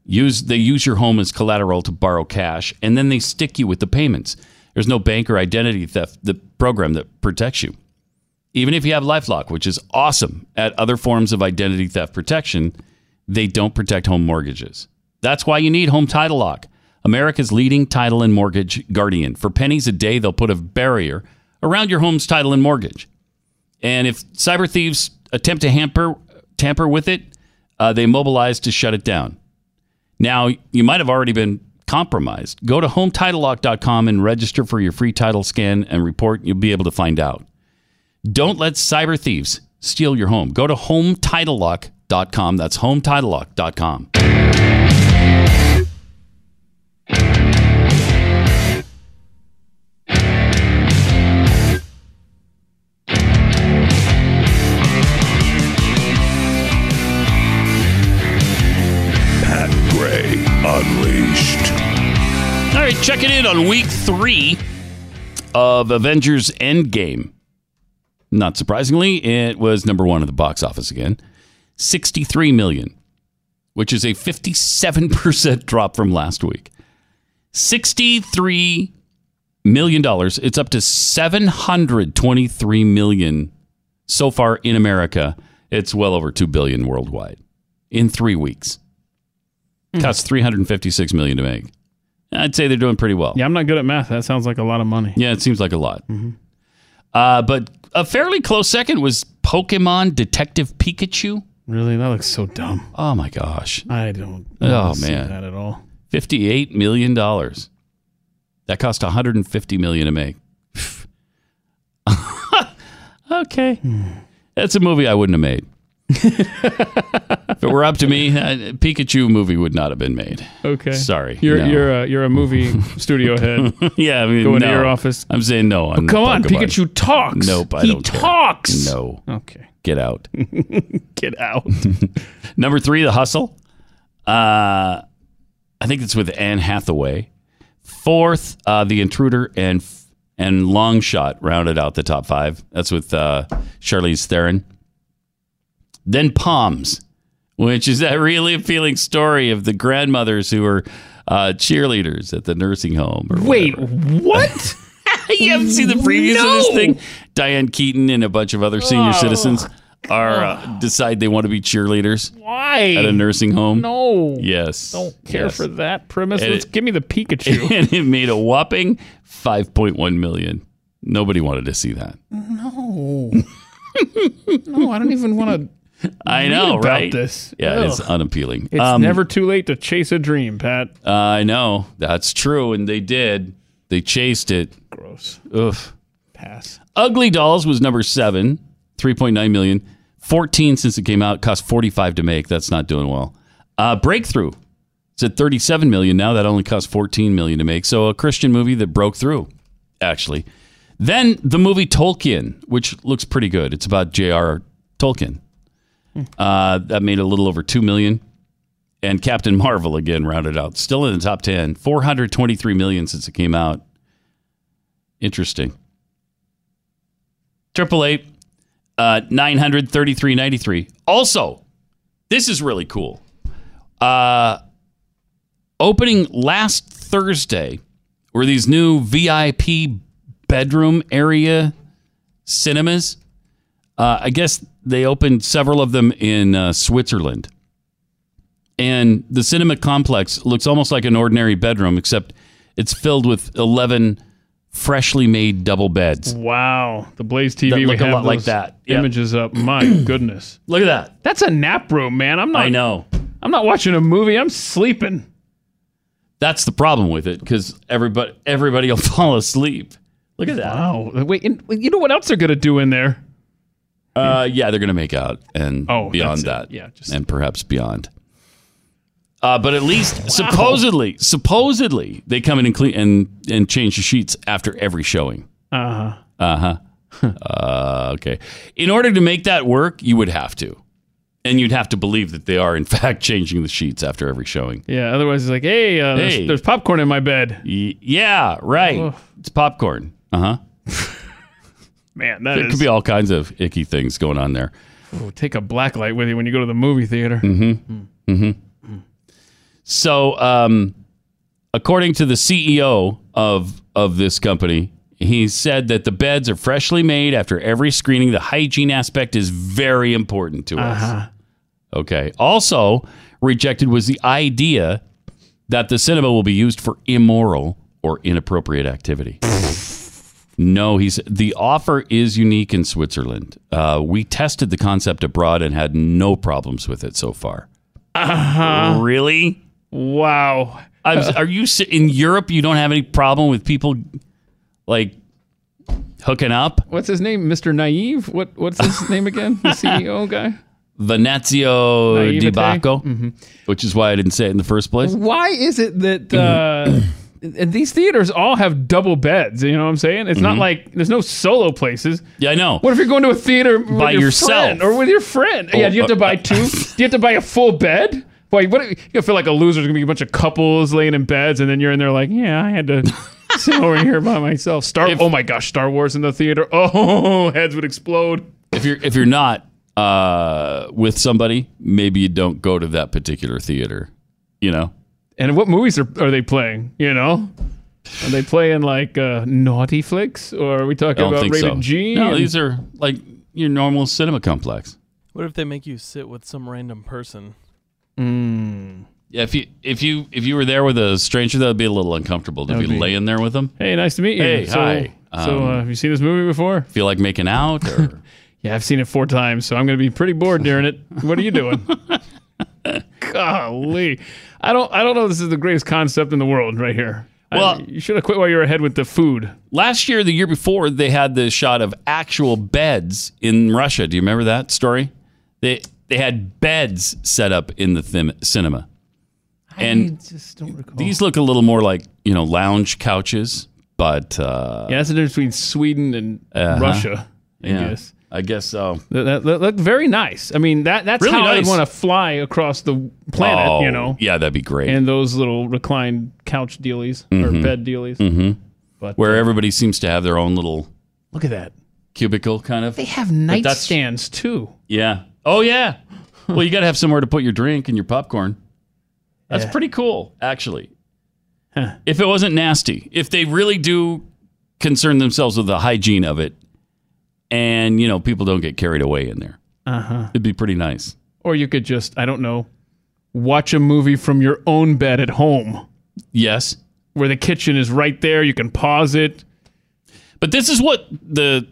They use your home as collateral to borrow cash, and then they stick you with the payments. There's no bank or identity theft, the program that protects you. Even if you have LifeLock, which is awesome at other forms of identity theft protection, they don't protect home mortgages. That's why you need Home Title Lock, America's leading title and mortgage guardian. For pennies a day, they'll put a barrier around your home's title and mortgage. And if cyber thieves attempt to tamper with it, they mobilize to shut it down. Now, you might have already been compromised. Go to HomeTitleLock.com and register for your free title scan and report. You'll be able to find out. Don't let cyber thieves steal your home. Go to HomeTitleLock.com. That's HomeTitleLock.com. Pat Gray Unleashed. All right, checking in on week 3 of Avengers Endgame. Not surprisingly, it was number 1 at the box office again. $63 million, which is a 57% drop from last week. $63 million. It's up to $723 million so far in America. It's well over $2 billion worldwide in 3 weeks. Costs $356 million to make. I'd say they're doing pretty well. Yeah, I'm not good at math. That sounds like a lot of money. Yeah, it seems like a lot. Mm-hmm. But a fairly close second was Pokemon Detective Pikachu. Really? That looks so dumb. Oh, my gosh. I don't see that at all. $58 million. That cost $150 million to make. Okay. That's a movie I wouldn't have made. If it it were up to me, a Pikachu movie would not have been made. Okay. Sorry. You're a movie studio head. Yeah, I mean, going to your office. I'm saying no. I'm come on, Pikachu talks. Nope, I don't care. He talks. No. Okay. Get out. Get out. Number 3, The Hustle. I think it's with Anne Hathaway. 4th, The Intruder, and Long Shot rounded out the top 5. That's with Charlize Theron. Then Palms, which is that really appealing story of the grandmothers who are cheerleaders at the nursing home. Wait, what? You haven't seen the previews of this thing? Diane Keaton and a bunch of other senior citizens are decide they want to be cheerleaders. Why? At a nursing home. No. Yes. Don't care for that premise. Give me the Pikachu. And it made a whopping $5.1 million. Nobody wanted to see that. No. No, I don't even want to. I know, about right? This. Yeah, it's unappealing. It's never too late to chase a dream, Pat. I know. That's true. And they did. They chased it. Gross. Ugh. Pass. Ugly Dolls was number 7, $3.9 million. 14 since it came out. Cost $45 to make. That's not doing well. Breakthrough. It's at $37 million now. That only cost $14 million to make. So a Christian movie that broke through, actually. Then the movie Tolkien, which looks pretty good. It's about J.R. Tolkien. That made a little over $2 million. And Captain Marvel again rounded out. Still in the top 10. $423 million since it came out. Interesting. 888 900-3393. Also, this is really cool. Opening last Thursday were these new VIP bedroom area cinemas. I guess they opened several of them in Switzerland. And the cinema complex looks almost like an ordinary bedroom, except it's filled with 11 freshly made double beds. Wow. The Blaze TV that look a lot like that. Yep. Images up. My goodness. Look at that. That's a nap room, man. I know. I'm not watching a movie. I'm sleeping. That's the problem with it, because everybody will fall asleep. Look at that. Wow. Wait, you know what else they're going to do in there? Yeah, they're going to make out and beyond that. Yeah, and perhaps beyond. But at least supposedly, they come in and clean and change the sheets after every showing. Uh-huh. Uh-huh. Okay. In order to make that work, you would have to. And you'd have to believe that they are, in fact, changing the sheets after every showing. Yeah, otherwise it's like, hey. There's popcorn in my bed. Yeah, right. Oh. It's popcorn. Uh-huh. Man, there could be all kinds of icky things going on there. Oh, take a black light with you when you go to the movie theater. Mm-hmm. Mm-hmm. So, according to the CEO of this company, he said that the beds are freshly made after every screening. The hygiene aspect is very important to us. Okay. Also rejected was the idea that the cinema will be used for immoral or inappropriate activity. No, the offer is unique in Switzerland. We tested the concept abroad and had no problems with it so far. Uh-huh. Really? Wow. Are you in Europe? You don't have any problem with people like hooking up? What's his name? Mr. Naive? What's his name again? The CEO guy? Venezio Di Bacco, which is why I didn't say it in the first place. Why is it that... And these theaters all have double beds, you know what I'm saying? It's not like there's no solo places. Yeah, I know. What if you're going to a theater by yourself or with your friend? Oh, yeah, do you have to buy two? Do you have to buy a full bed? Boy, you're gonna feel like a loser. There's gonna be a bunch of couples laying in beds, and then you're in there like, yeah, I had to sit over here by myself. Oh my gosh, Star Wars in the theater. Oh, heads would explode. If you're not with somebody, maybe you don't go to that particular theater, you know. And what movies are they playing, you know? Are they playing, like, naughty flicks? Or are we talking about rated G? No, these are, like, your normal cinema complex. What if they make you sit with some random person? Yeah, if you were there with a stranger, that would be a little uncomfortable to be laying there with them. Hey, nice to meet you. Hey, hi. So, have you seen this movie before? Feel like making out? Or? Yeah, I've seen it 4 times, so I'm going to be pretty bored during it. What are you doing? Golly. I don't know if this is the greatest concept in the world right here. Well, you should have quit while you were ahead with the food. Last year, the year before, they had the shot of actual beds in Russia. Do you remember that story? They They had beds set up in the cinema. And I just don't recall. These look a little more like, you know, lounge couches, but... yeah, that's the difference between Sweden and Russia, I guess. I guess so. That looked very nice. I mean, that's really how nice. I would want to fly across the planet, you know? Yeah, that'd be great. And those little reclined couch dealies, or bed dealies. Mm-hmm. But, where everybody seems to have their own little... Look at that. Cubicle, kind of. They have nightstands, too. Yeah. Oh, yeah. Well, you got to have somewhere to put your drink and your popcorn. That's pretty cool, actually. Huh. If it wasn't nasty. If they really do concern themselves with the hygiene of it, and, you know, people don't get carried away in there. Uh-huh. It'd be pretty nice. Or you could just, I don't know, watch a movie from your own bed at home. Yes. Where the kitchen is right there. You can pause it. But this is what the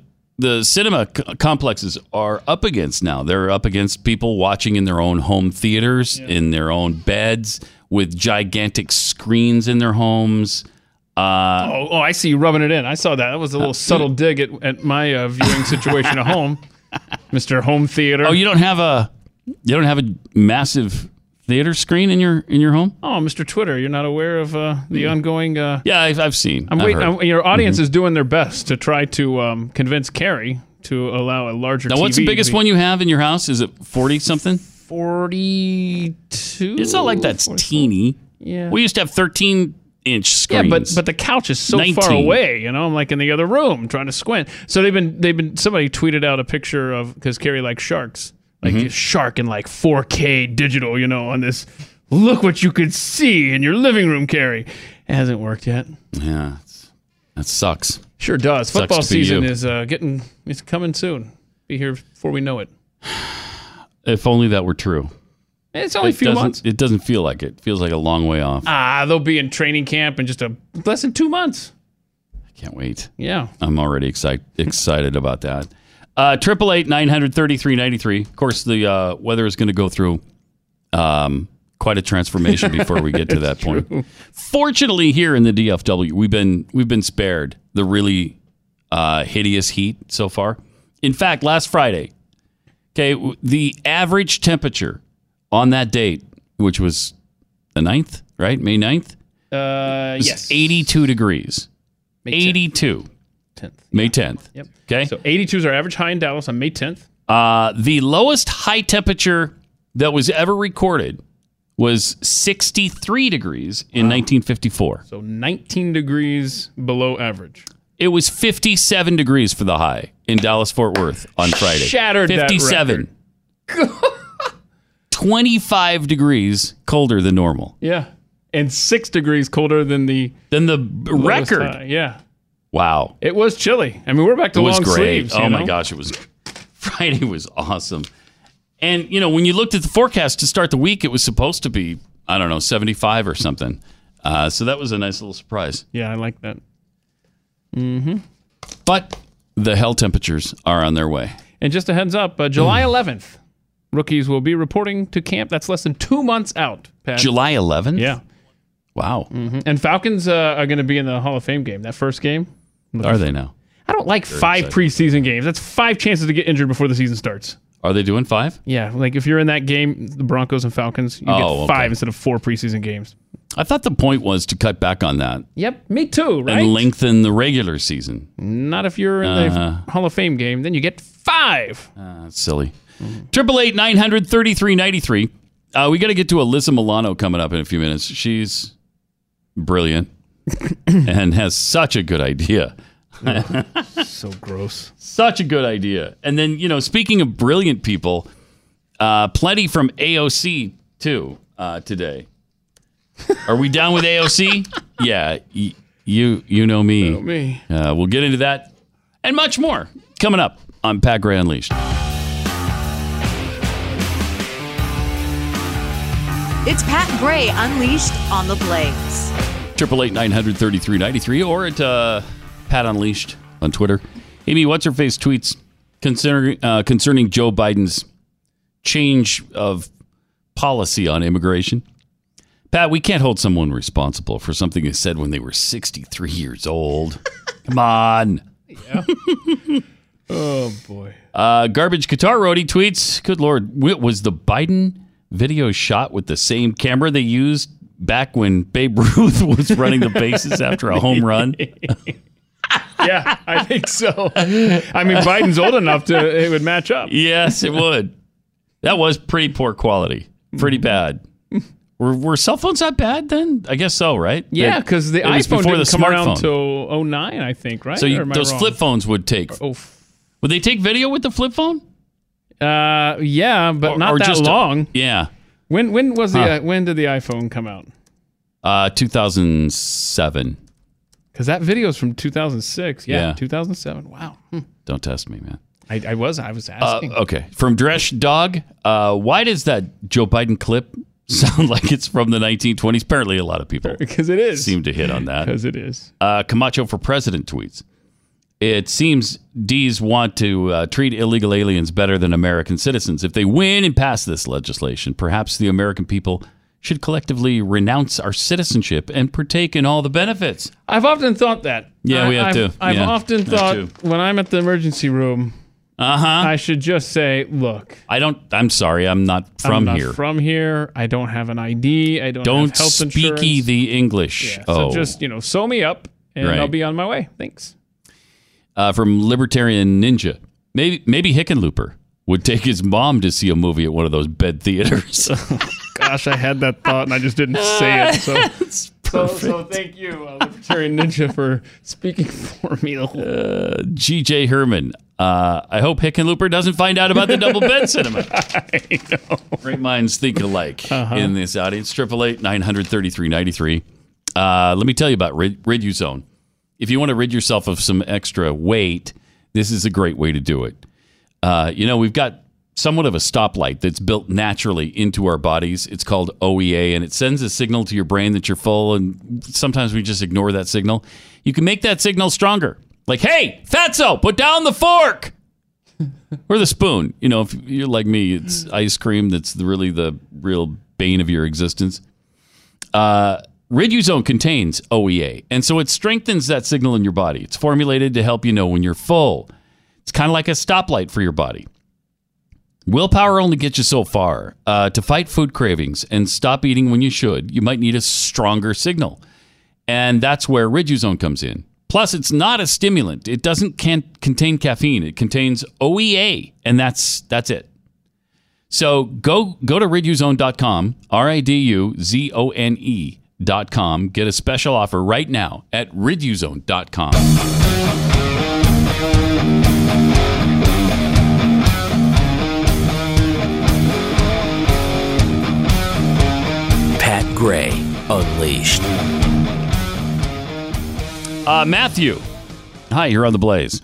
cinema complexes are up against now. They're up against people watching in their own home theaters, in their own beds, with gigantic screens in their homes. I see you rubbing it in. I saw that. That was a little subtle dig at my viewing situation at home, Mr. Home Theater. Oh, you don't have a massive theater screen in your home? Oh, Mr. Twitter, you're not aware of the ongoing... yeah, I've seen. I'm waiting. Your audience is doing their best to try to convince Carrie to allow a larger TV. Now, what's the biggest one you have in your house? Is it 40-something? 42? It's not like that's 44. Teeny. Yeah. We used to have 13-inch screens. Yeah, but the couch is so 19. Far away. You know, I'm like in the other room trying to squint. So they've been. Somebody tweeted out a picture of... Because Carrie likes sharks. Like a shark in like 4K digital, you know, on this. Look what you could see in your living room, Carrie. It hasn't worked yet. Yeah, that sucks. Sure does. Football season is it's coming soon. Be here before we know it. If only that were true. It's only a few months. It doesn't feel like it. It feels like a long way off. They'll be in training camp in just less than 2 months. I can't wait. Yeah. I'm already excited about that. 888-900-3393. Of course, the weather is going to go through quite a transformation before we get to that point. Fortunately, here in the DFW, we've been spared the really hideous heat so far. In fact, last Friday, the average temperature on that date, which was the 9th, right? May 9th? Yes. 82 degrees. 82. 10th. May 10th. Yep. Okay. So 82 is our average high in Dallas on May 10th. The lowest high temperature that was ever recorded was 63 degrees in 1954. So 19 degrees below average. It was 57 degrees for the high in Dallas-Fort Worth on Friday. Shattered 57. That record. 25 degrees colder than normal. Yeah. And 6 degrees colder than the record. High. Yeah. Wow. It was chilly. I mean, we're back to long sleeves. Oh, my gosh. It was Friday was awesome. And, you know, when you looked at the forecast to start the week, it was supposed to be, I don't know, 75 or something. So that was a nice little surprise. Yeah, I like that. Mm-hmm. But the hell temperatures are on their way. And just a heads up, July 11th, rookies will be reporting to camp. That's less than 2 months out, Pat. July 11th? Yeah. Wow. Mm-hmm. And Falcons are going to be in the Hall of Fame game. That first game. Are they now? I don't like 5 preseason games. That's 5 chances to get injured before the season starts. Are they doing 5? Yeah. Like if you're in that game, the Broncos and Falcons, you get 5 instead of 4 preseason games. I thought the point was to cut back on that. Yep. Me too, right? And lengthen the regular season. Not if you're in the Hall of Fame game. Then you get 5. That's silly. 888-900-3393. We got to get to Alyssa Milano coming up in a few minutes. She's brilliant. And has such a good idea. So gross. Such a good idea. And then, you know, speaking of brilliant people, plenty from AOC, too, today. Are we down with AOC? Yeah. You know me. Know me. We'll get into that and much more coming up on Pat Gray Unleashed. It's Pat Gray Unleashed on the Blaze. 888-900-3393 or at Pat Unleashed on Twitter. Amy, what's her face tweets concerning Joe Biden's change of policy on immigration. Pat, we can't hold someone responsible for something they said when they were 63 years old. Come on. Yeah. Oh, boy. Garbage Guitar Roadie tweets, good Lord, was the Biden video shot with the same camera they used back when Babe Ruth was running the bases after a home run? Yeah, I think so. I mean, Biden's old enough to it would match up. Yes, it would. That was pretty poor quality. Pretty bad. Were cell phones that bad then? I guess so, right? Yeah, because the iPhone didn't come around until 09, I think, right? So those flip phones would take... Would they take video with the flip phone? Yeah, but not that long. Yeah. When was when did the iPhone come out? 2007. Because that video is from 2006. Yeah, 2007. Wow. Don't test me, man. I was asking. Okay. From Dresh Dog, why does that Joe Biden clip sound like it's from the 1920s? Apparently a lot of people because it is. Seem to hit on that. Because it is. Camacho for President tweets. It seems D's want to treat illegal aliens better than American citizens. If they win and pass this legislation, perhaps the American people should collectively renounce our citizenship and partake in all the benefits. I've often thought that. Yeah, we have to. I've often thought when I'm at the emergency room, I should just say, look. I'm sorry, I'm not here. From here. I don't have an ID. I don't have health insurance. Don't speaky the English. Yeah, so just, sew me up and I'll be on my way. Thanks. From Libertarian Ninja, maybe Hickenlooper would take his mom to see a movie at one of those bed theaters. Gosh, I had that thought and I just didn't say it. That's perfect. So thank you, Libertarian Ninja, for speaking for me. G.J. Herman, I hope Hickenlooper doesn't find out about the double bed cinema. I know. Great minds think alike in this audience. 888-900-3393. Let me tell you about Riduzone. If you want to rid yourself of some extra weight, this is a great way to do it. We've got somewhat of a stoplight that's built naturally into our bodies. It's called OEA, and it sends a signal to your brain that you're full, and sometimes we just ignore that signal. You can make that signal stronger. Like, hey, fatso, put down the fork! Or the spoon. If you're like me, it's ice cream that's really the real bane of your existence. Riduzone contains OEA, and so it strengthens that signal in your body. It's formulated to help you know when you're full. It's kind of like a stoplight for your body. Willpower only gets you so far. To fight food cravings and stop eating when you should, you might need a stronger signal. And that's where Riduzone comes in. Plus, it's not a stimulant. It can't contain caffeine. It contains OEA, and that's it. So go to Riduzone.com, RIDUZONE.com. Get a special offer right now at Riduzone.com. Pat Gray Unleashed. Matthew. Hi, you're on the Blaze.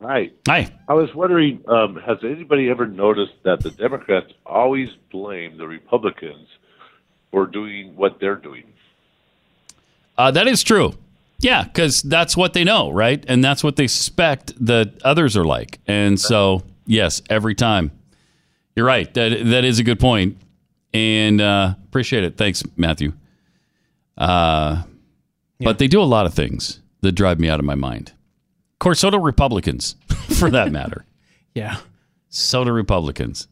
Hi. I was wondering, has anybody ever noticed that the Democrats always blame the Republicans for doing what they're doing? That is true. Yeah, because that's what they know, right? And that's what they suspect that others are like. And so, yes, every time. You're right. That is a good point. And appreciate it. Thanks, Matthew. But they do a lot of things that drive me out of my mind. Of course, so do Republicans, for that matter. Yeah. So do Republicans.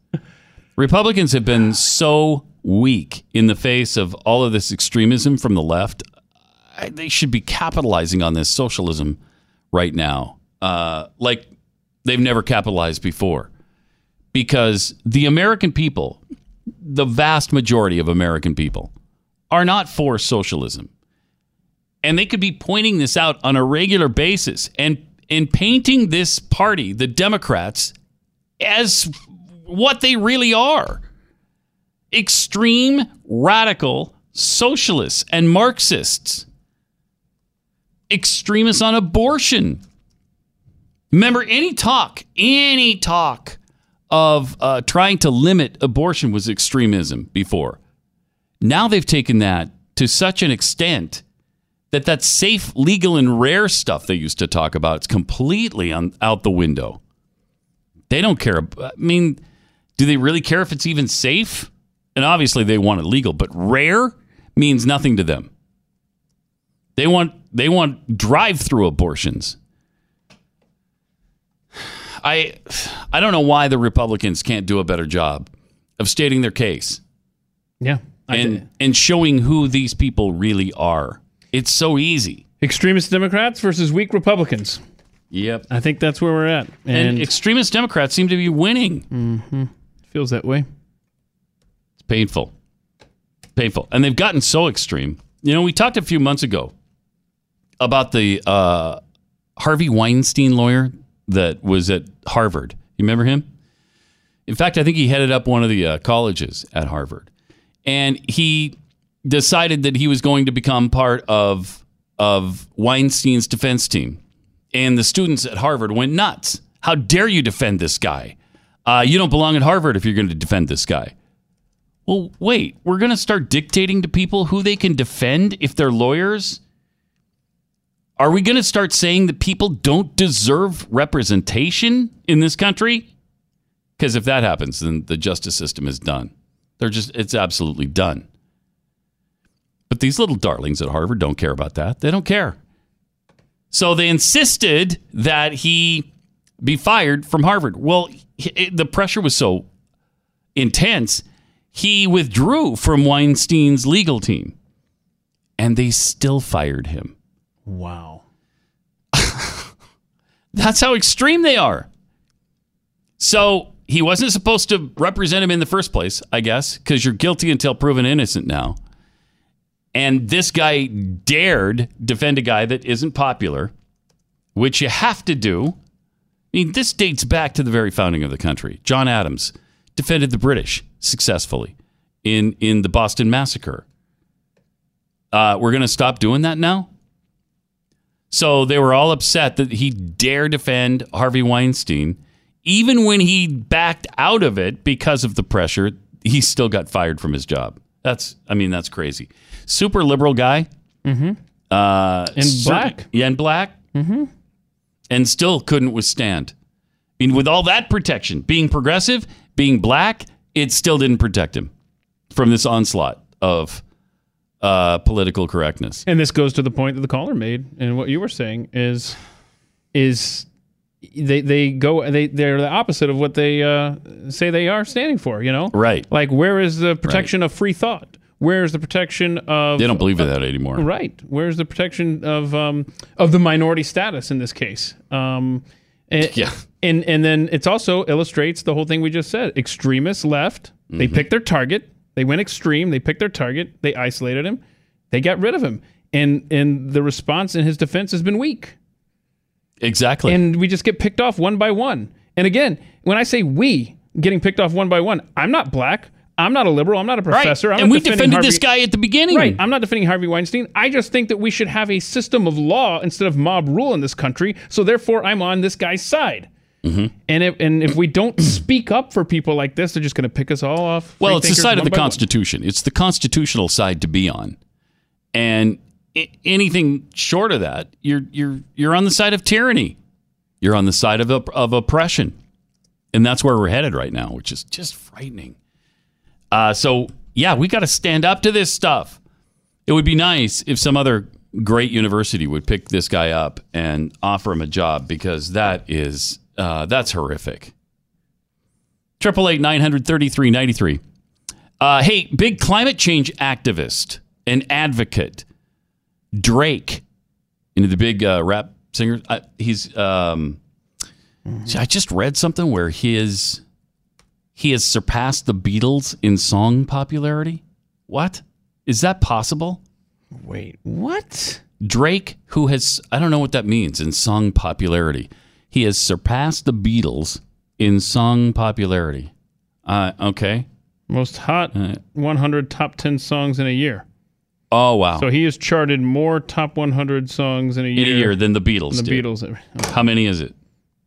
Republicans have been so weak in the face of all of this extremism from the left. They should be capitalizing on this socialism right now, like they've never capitalized before, because the American people, the vast majority of American people, are not for socialism. And they could be pointing this out on a regular basis and painting this party, the Democrats, as what they really are. Extreme, radical socialists and Marxists. Extremists on abortion. Remember, any talk of trying to limit abortion was extremism before. Now they've taken that to such an extent that safe, legal, and rare stuff they used to talk about, it's completely out the window. They don't care. I mean, do they really care if it's even safe? And obviously they want it legal, but rare means nothing to them. They want drive-through abortions. I don't know why the Republicans can't do a better job of stating their case. Yeah. And showing who these people really are. It's so easy. Extremist Democrats versus weak Republicans. Yep. I think that's where we're at. And extremist Democrats seem to be winning. Mm-hmm. Feels that way. It's painful. Painful. And they've gotten so extreme. You know, we talked a few months ago about the Harvey Weinstein lawyer that was at Harvard. You remember him? In fact, I think he headed up one of the colleges at Harvard. And he decided that he was going to become part of Weinstein's defense team. And the students at Harvard went nuts. How dare you defend this guy? You don't belong at Harvard if you're going to defend this guy. Well, wait, we're going to start dictating to people who they can defend if they're lawyers? Are we going to start saying that people don't deserve representation in this country? Because if that happens, then the justice system is done. It's absolutely done. But these little darlings at Harvard don't care about that. They don't care. So they insisted that he be fired from Harvard. Well, the pressure was so intense, he withdrew from Weinstein's legal team. And they still fired him. Wow. That's how extreme they are. So he wasn't supposed to represent him in the first place, I guess, because you're guilty until proven innocent now. And this guy dared defend a guy that isn't popular, which you have to do. I mean, this dates back to the very founding of the country. John Adams defended the British successfully in the Boston Massacre. We're going to stop doing that now? So they were all upset that he dared defend Harvey Weinstein. Even when he backed out of it because of the pressure, he still got fired from his job. That's crazy. Super liberal guy. Mm-hmm. Black. Yeah, and black. Mm-hmm. And still couldn't withstand. I mean, with all that protection, being progressive, being black, it still didn't protect him from this onslaught of political correctness. And this goes to the point that the caller made, and what you were saying is they're the opposite of what they say they are standing for, you know? Right. Like, where is the protection of free thought? Where is the protection of... They don't believe in that anymore. Right. Where is the protection of the minority status in this case? And then it also illustrates the whole thing we just said. Extremists left. Mm-hmm. They picked their target. They went extreme. They picked their target. They isolated him. They got rid of him. And the response in his defense has been weak. Exactly. And we just get picked off one by one. And again, when I say we getting picked off one by one, I'm not black. I'm not a liberal. I'm not a professor. Right. And we defended this guy at the beginning. Right. I'm not defending Harvey Weinstein. I just think that we should have a system of law instead of mob rule in this country. So therefore, I'm on this guy's side. Mm-hmm. And if we don't speak up for people like this, they're just going to pick us all off. Well, it's the side of the Constitution. It's the constitutional side to be on. And anything short of that, you're on the side of tyranny. You're on the side of oppression. And that's where we're headed right now, which is just frightening. So, we got to stand up to this stuff. It would be nice if some other great university would pick this guy up and offer him a job, because that's horrific. 888-933-93. Hey, big climate change activist and advocate, Drake. You know, the big rap singer. I just read something where he has surpassed the Beatles in song popularity. What? Is that possible? Wait, what? Drake, who has, I don't know what that means, in song popularity. He has surpassed the Beatles in song popularity. Okay. Most hot 100 top 10 songs in a year. Oh, wow. So he has charted more top 100 songs in a year than the Beatles did. Okay. How many is it?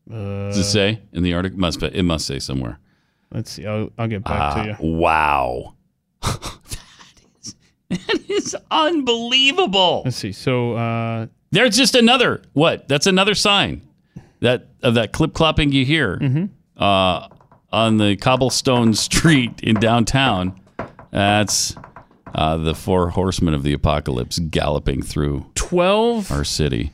Does it say in the article? It must say somewhere. Let's see. I'll get back to you. Wow. That is unbelievable. Let's see. So there's just another what? That's another sign that clip clopping you hear on the cobblestone street in downtown. That's the four horsemen of the apocalypse galloping through 12 our city.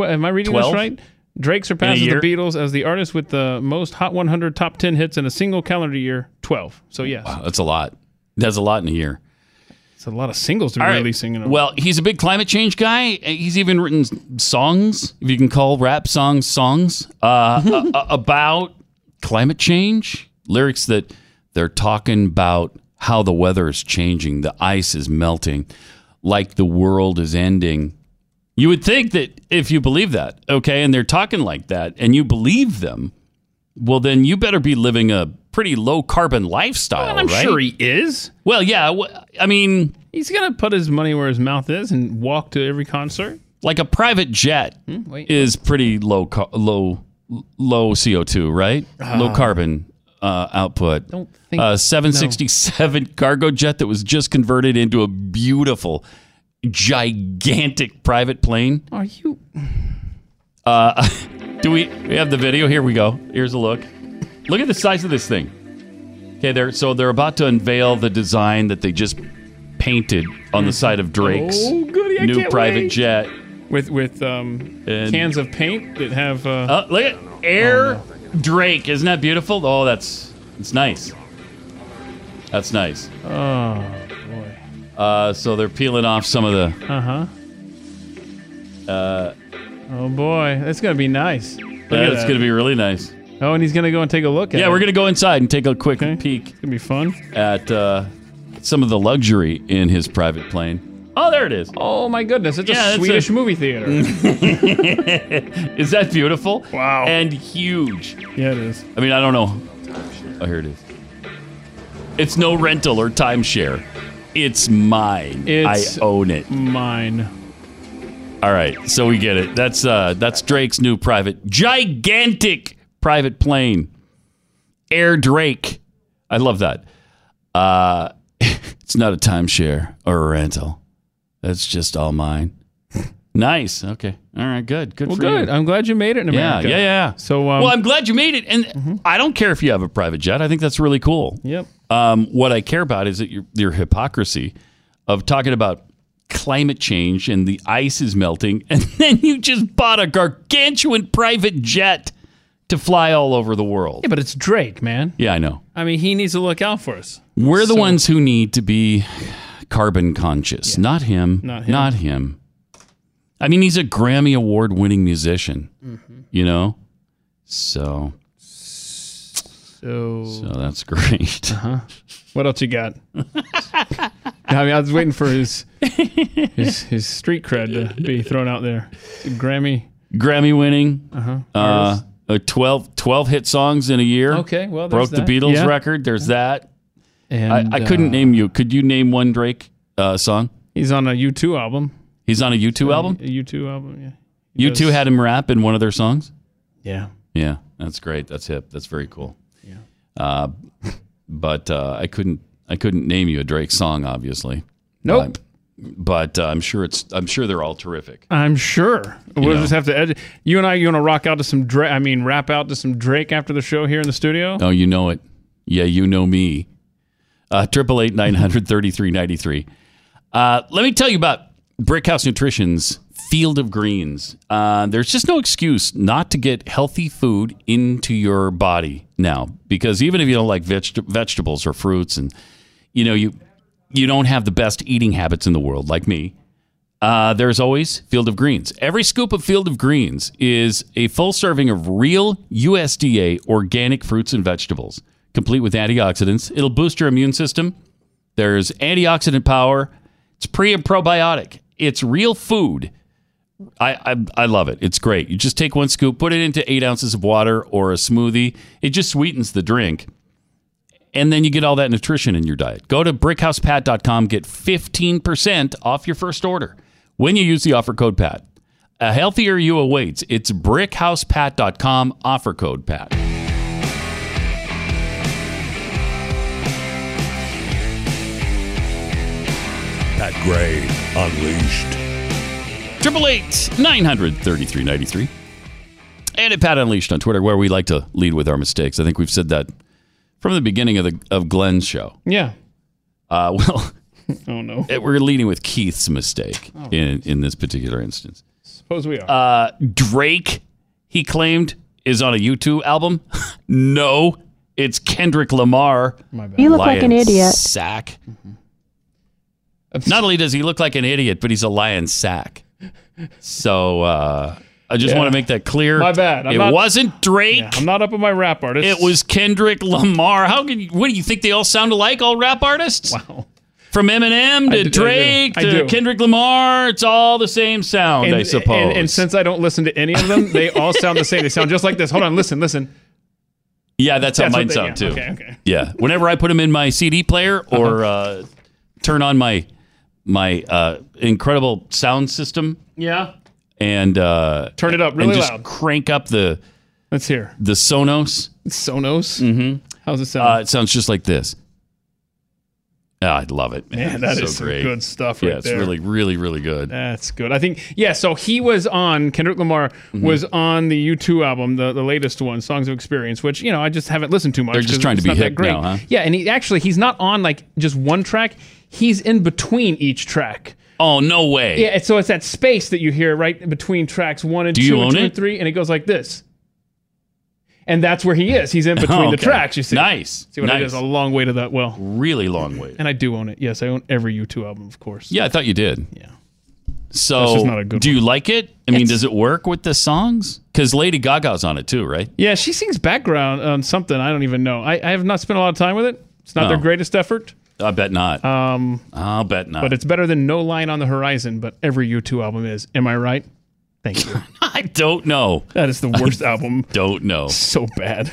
Am I reading 12? This right? Drake surpasses the Beatles as the artist with the most Hot 100 top 10 hits in a single calendar year, 12. So, yes. Wow, that's a lot. That's a lot in a year. It's a lot of singles to be releasing. In a well, he's a big climate change guy. He's even written songs, if you can call rap songs songs, about climate change. Lyrics that they're talking about how the weather is changing, the ice is melting, like the world is ending. You would think that if you believe that, okay, and they're talking like that, and you believe them, well, then you better be living a pretty low-carbon lifestyle, well, I'm right? sure he is. Well, yeah, I mean... He's going to put his money where his mouth is and walk to every concert. Like a private jet is pretty low CO2, right? Low carbon output. Don't think... 767 cargo jet that was just converted into a beautiful... gigantic private plane. Are you? Do we have the video? Here we go. Here's a look. Look at the size of this thing. Okay, they're about to unveil the design that they just painted on the side of Drake's new private jet with cans of paint that have. Look at Air Drake. Isn't that beautiful? Oh, that's nice. That's nice. Oh. So they're peeling off some of the... oh, boy. That's going to be nice. That's going to be really nice. Oh, and he's going to go and take a look at it. Yeah, we're going to go inside and take a quick peek. It's going to be fun. At some of the luxury in his private plane. Oh, there it is. Oh, my goodness. It's a Swedish movie theater. Is that beautiful? Wow. And huge. Yeah, it is. I mean, I don't know. Oh, here it is. It's no rental or timeshare. It's mine. I own it. Mine. All right, so we get it. That's Drake's new gigantic private plane, Air Drake. I love that. It's not a timeshare or a rental. That's just all mine. Nice. Okay. All right. Good. Good for you. Well, good. I'm glad you made it in America. Yeah. Yeah. Yeah. So. Well, I'm glad you made it, and I don't care if you have a private jet. I think that's really cool. Yep. What I care about is that your hypocrisy of talking about climate change and the ice is melting, and then you just bought a gargantuan private jet to fly all over the world. Yeah, but it's Drake, man. Yeah, I know. I mean, he needs to look out for us. We're the ones who need to be carbon conscious, not him. Not him. Not him. I mean, he's a Grammy Award-winning musician, you know? So that's great. What else you got? I mean, I was waiting for his street cred to be thrown out there. Grammy winning. Artist. 12 hit songs in a year. Okay, well, broke the Beatles record. There's that. And I couldn't name you. Could you name one Drake song? He's on a U2 album. He's on a U2 album? A U2 album, yeah. U2 had him rap in one of their songs? Yeah. Yeah, that's great. That's hip. That's very cool. Yeah. But I couldn't name you a Drake song, obviously. Nope. But I'm sure they're all terrific. I'm sure. We'll just have to edit. You and I, you want to rock out to some Drake, rap out to some Drake after the show here in the studio? Oh, you know it. Yeah, you know me. 888-900-3393. Let me tell you about Brickhouse Nutrition's Field of Greens. There's just no excuse not to get healthy food into your body now, because even if you don't like vegetables or fruits, and you don't have the best eating habits in the world like me, there's always Field of Greens. Every scoop of Field of Greens is a full serving of real USDA organic fruits and vegetables, complete with antioxidants. It'll boost your immune system. There's antioxidant power. It's pre and probiotic. It's real food. I love it. It's great. You just take one scoop, put it into 8 ounces of water or a smoothie. It just sweetens the drink. And then you get all that nutrition in your diet. Go to BrickHousePat.com. Get 15% off your first order when you use the offer code PAT. A healthier you awaits. It's BrickHousePat.com. Offer code PAT. Pat Gray Unleashed. 888-900-3393. And at Pat Unleashed on Twitter, where we like to lead with our mistakes. I think we've said that from the beginning of Glenn's show. Yeah. Oh, no. We're leading with Keith's mistake in this particular instance. Suppose we are. Drake he claimed is on a U2 album? No, it's Kendrick Lamar. My bad. You look like an idiot. Sack. Mm-hmm. Not only does he look like an idiot, but he's a lion sack. So I just want to make that clear. My bad. It wasn't Drake. Yeah, I'm not up on my rap artist. It was Kendrick Lamar. How can you, what do you think they all sound alike? All rap artists? Wow. From Eminem to Drake to Kendrick Lamar, it's all the same sound, I suppose. And since I don't listen to any of them, they all sound the same. They sound just like this. Hold on, listen. Yeah, that's how mine sound, too. Okay. Yeah, whenever I put them in my CD player or turn on my incredible sound system. Yeah. And turn it up really loud. Crank up the... Let's hear. The Sonos. Sonos? Mm-hmm. How's it sound? It sounds just like this. Oh, I love it, man. That is some good stuff right there. Yeah, it's really, really, really good. That's good. I think, so he was on, Kendrick Lamar was on the U2 album, the latest one, Songs of Experience, which, you know, I just haven't listened to much. They're just trying to be hip now, huh? Yeah, and he's not on, like, just one track. He's in between each track. Oh, no way. Yeah, so it's that space that you hear right between tracks one and two and two and three, and it goes like this. And that's where he is. He's in between the tracks, you see. Nice. See what it is? A long way to that well. Really long way. And I do own it. Yes, I own every U2 album, of course. Yeah, I thought you did. Yeah. So, that's just not a good do one. You like it? I mean, does it work with the songs? Because Lady Gaga's on it too, right? Yeah, she sings background on something. I don't even know. I have not spent a lot of time with it. It's not their greatest effort. I bet not. I'll bet not. But it's better than No Line on the Horizon, but every U2 album is. Am I right? Thank you. I don't know. That is the worst album. Don't know. So bad.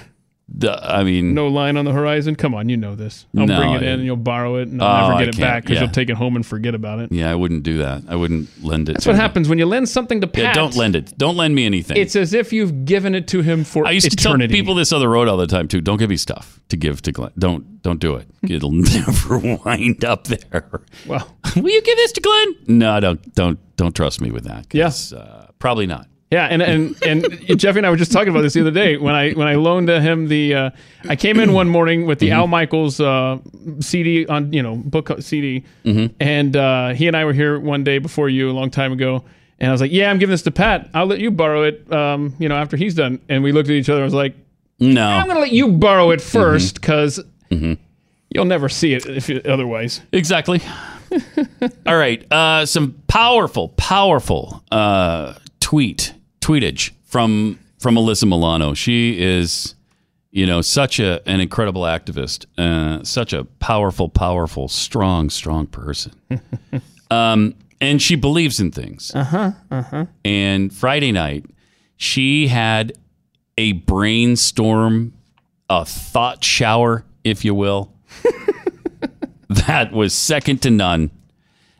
No Line on the Horizon. Come on, you know this. I'll bring it in and you'll borrow it and I'll never get it back because you'll take it home and forget about it. Yeah, I wouldn't do that. I wouldn't lend it. That's what happens when you lend something to Pat. Yeah, don't lend it. Don't lend me anything. It's as if you've given it to him for eternity. I used to tell people this on the road all the time too. Don't give me stuff to give to Glenn. Don't do it. It'll never wind up there. Well, will you give this to Glenn? No, don't trust me with that. Yes, probably not. Yeah, and Jeffy and I were just talking about this the other day when I loaned him the. I came in one morning with the Al Michaels CD on book CD, and he and I were here one day before you a long time ago, and I was like, yeah, I'm giving this to Pat. I'll let you borrow it, after he's done. And we looked at each other. I was like, no, I'm gonna let you borrow it first because you'll never see it otherwise. Exactly. All right, some powerful tweetage from Alyssa Milano. She is, such an incredible activist, such a powerful, strong person. And she believes in things. And Friday night, she had a brainstorm, a thought shower, if you will, that was second to none.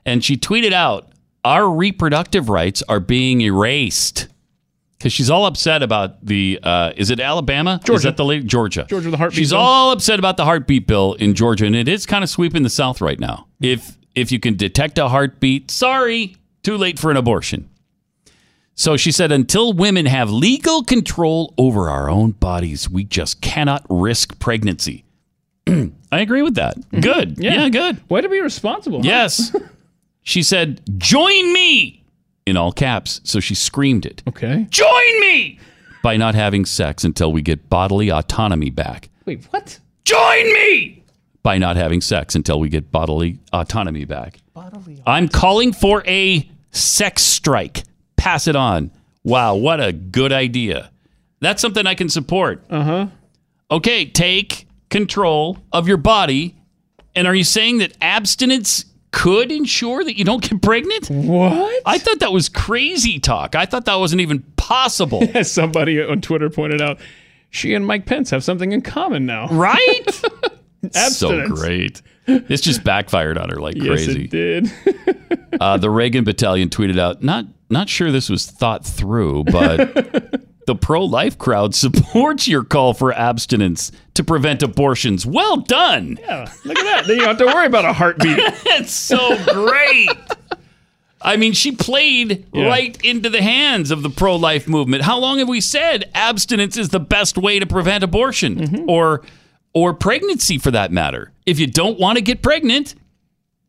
And she tweeted out, our reproductive rights are being erased. Because she's all upset about the, is it Alabama? Georgia. Is that the lady? Georgia. Georgia, the heartbeat bill. She's all upset about the heartbeat bill in Georgia, and it is kind of sweeping the South right now. If you can detect a heartbeat, sorry, too late for an abortion. So she said, until women have legal control over our own bodies, we just cannot risk pregnancy. I agree with that. Good. Yeah, good. Way to be responsible. Huh? Yes. She said, join me, in all caps. So she screamed it. Okay. Join me by not having sex until we get bodily autonomy back. Wait, what? Join me by not having sex until we get bodily autonomy back. I'm calling for a sex strike. Pass it on. Wow, what a good idea. That's something I can support. Uh-huh. Okay, take control of your body. And are you saying that abstinence could ensure that you don't get pregnant? What? I thought that was crazy talk. I thought that wasn't even possible. As somebody on Twitter pointed out, she and Mike Pence have something in common now. Right? So great. This just backfired on her like crazy. Yes, it did. The Reagan Battalion tweeted out, not sure this was thought through, but the pro-life crowd supports your call for abstinence to prevent abortions. Well done. Yeah, look at that. Then you don't have to worry about a heartbeat. That's so great. I mean, she played right into the hands of the pro-life movement. How long have we said abstinence is the best way to prevent abortion or pregnancy for that matter? If you don't want to get pregnant,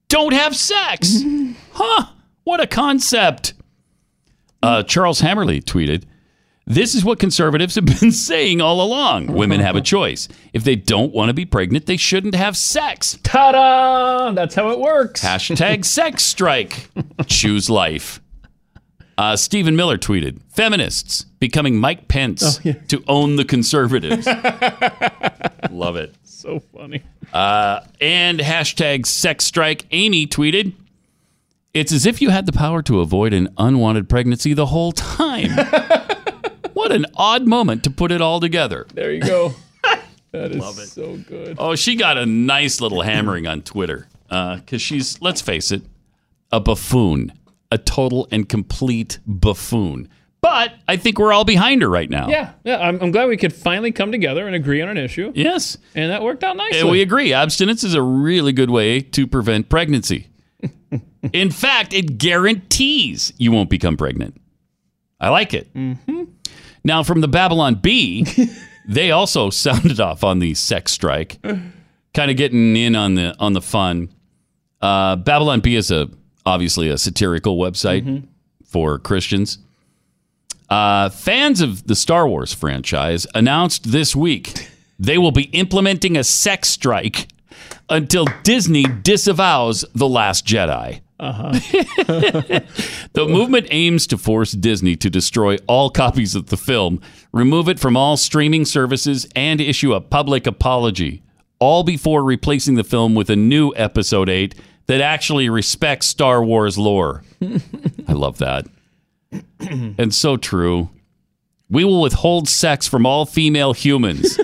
don't have sex. Huh, what a concept. Charles Hammerly tweeted, This is what conservatives have been saying all along. Women have a choice. If they don't want to be pregnant, they shouldn't have sex. Ta-da! That's how it works. Hashtag sex strike. Choose life. Stephen Miller tweeted, feminists becoming Mike Pence to own the conservatives. Love it. So funny. And hashtag sex strike. Amy tweeted, it's as if you had the power to avoid an unwanted pregnancy the whole time. What an odd moment to put it all together. There you go. That is love it. So good. Oh, she got a nice little hammering on Twitter because she's, let's face it, a buffoon, a total and complete buffoon. But I think we're all behind her right now. Yeah. I'm glad we could finally come together and agree on an issue. Yes. And that worked out nicely. And we agree. Abstinence is a really good way to prevent pregnancy. In fact, it guarantees you won't become pregnant. I like it. Mm-hmm. Now, from the Babylon Bee, they also sounded off on the sex strike, kind of getting in on the fun. Babylon Bee is obviously a satirical website for Christians. Fans of the Star Wars franchise announced this week they will be implementing a sex strike until Disney disavows The Last Jedi. The movement aims to force Disney to destroy all copies of the film, remove it from all streaming services, and issue a public apology, all before replacing the film with a new Episode 8 that actually respects Star Wars lore. I love that. And so true. We will withhold sex from all female humans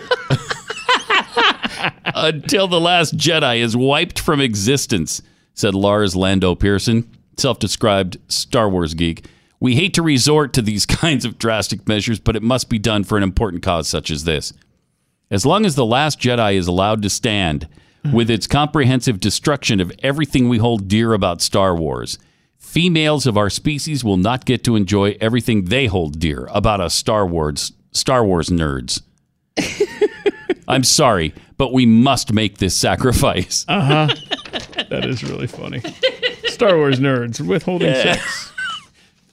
until The Last Jedi is wiped from existence, said Lars Lando Pearson, self-described Star Wars geek. We hate to resort to these kinds of drastic measures, but it must be done for an important cause such as this. As long as The Last Jedi is allowed to stand with its comprehensive destruction of everything we hold dear about Star Wars, females of our species will not get to enjoy everything they hold dear about us Star Wars nerds. I'm sorry, but we must make this sacrifice. That is really funny. Star Wars nerds withholding sex.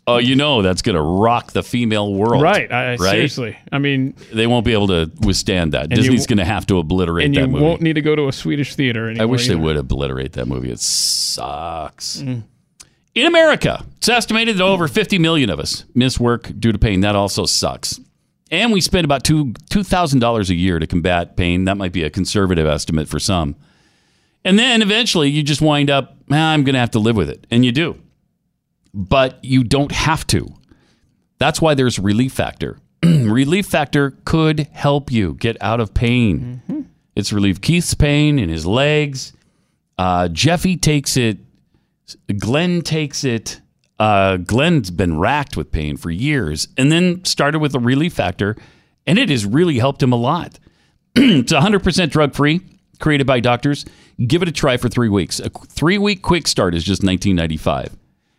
Oh, you know that's going to rock the female world. Right? Seriously. I mean... They won't be able to withstand that. Disney's going to have to obliterate that movie. And you won't need to go to a Swedish theater anymore. I wish they would obliterate that movie. It sucks. In America, it's estimated that over 50 million of us miss work due to pain. That also sucks. And we spend about $2,000 a year to combat pain. That might be a conservative estimate for some. And then eventually you just wind up, I'm going to have to live with it. And you do. But you don't have to. That's why there's Relief Factor. Relief Factor could help you get out of pain. It's relieved Keith's pain in his legs. Jeffy takes it. Glenn takes it. Glenn's been racked with pain for years and then started with a Relief Factor. And it has really helped him a lot. It's 100% drug-free. Created by doctors. Give it a try for 3 weeks. A 3-week quick start is just $19.95.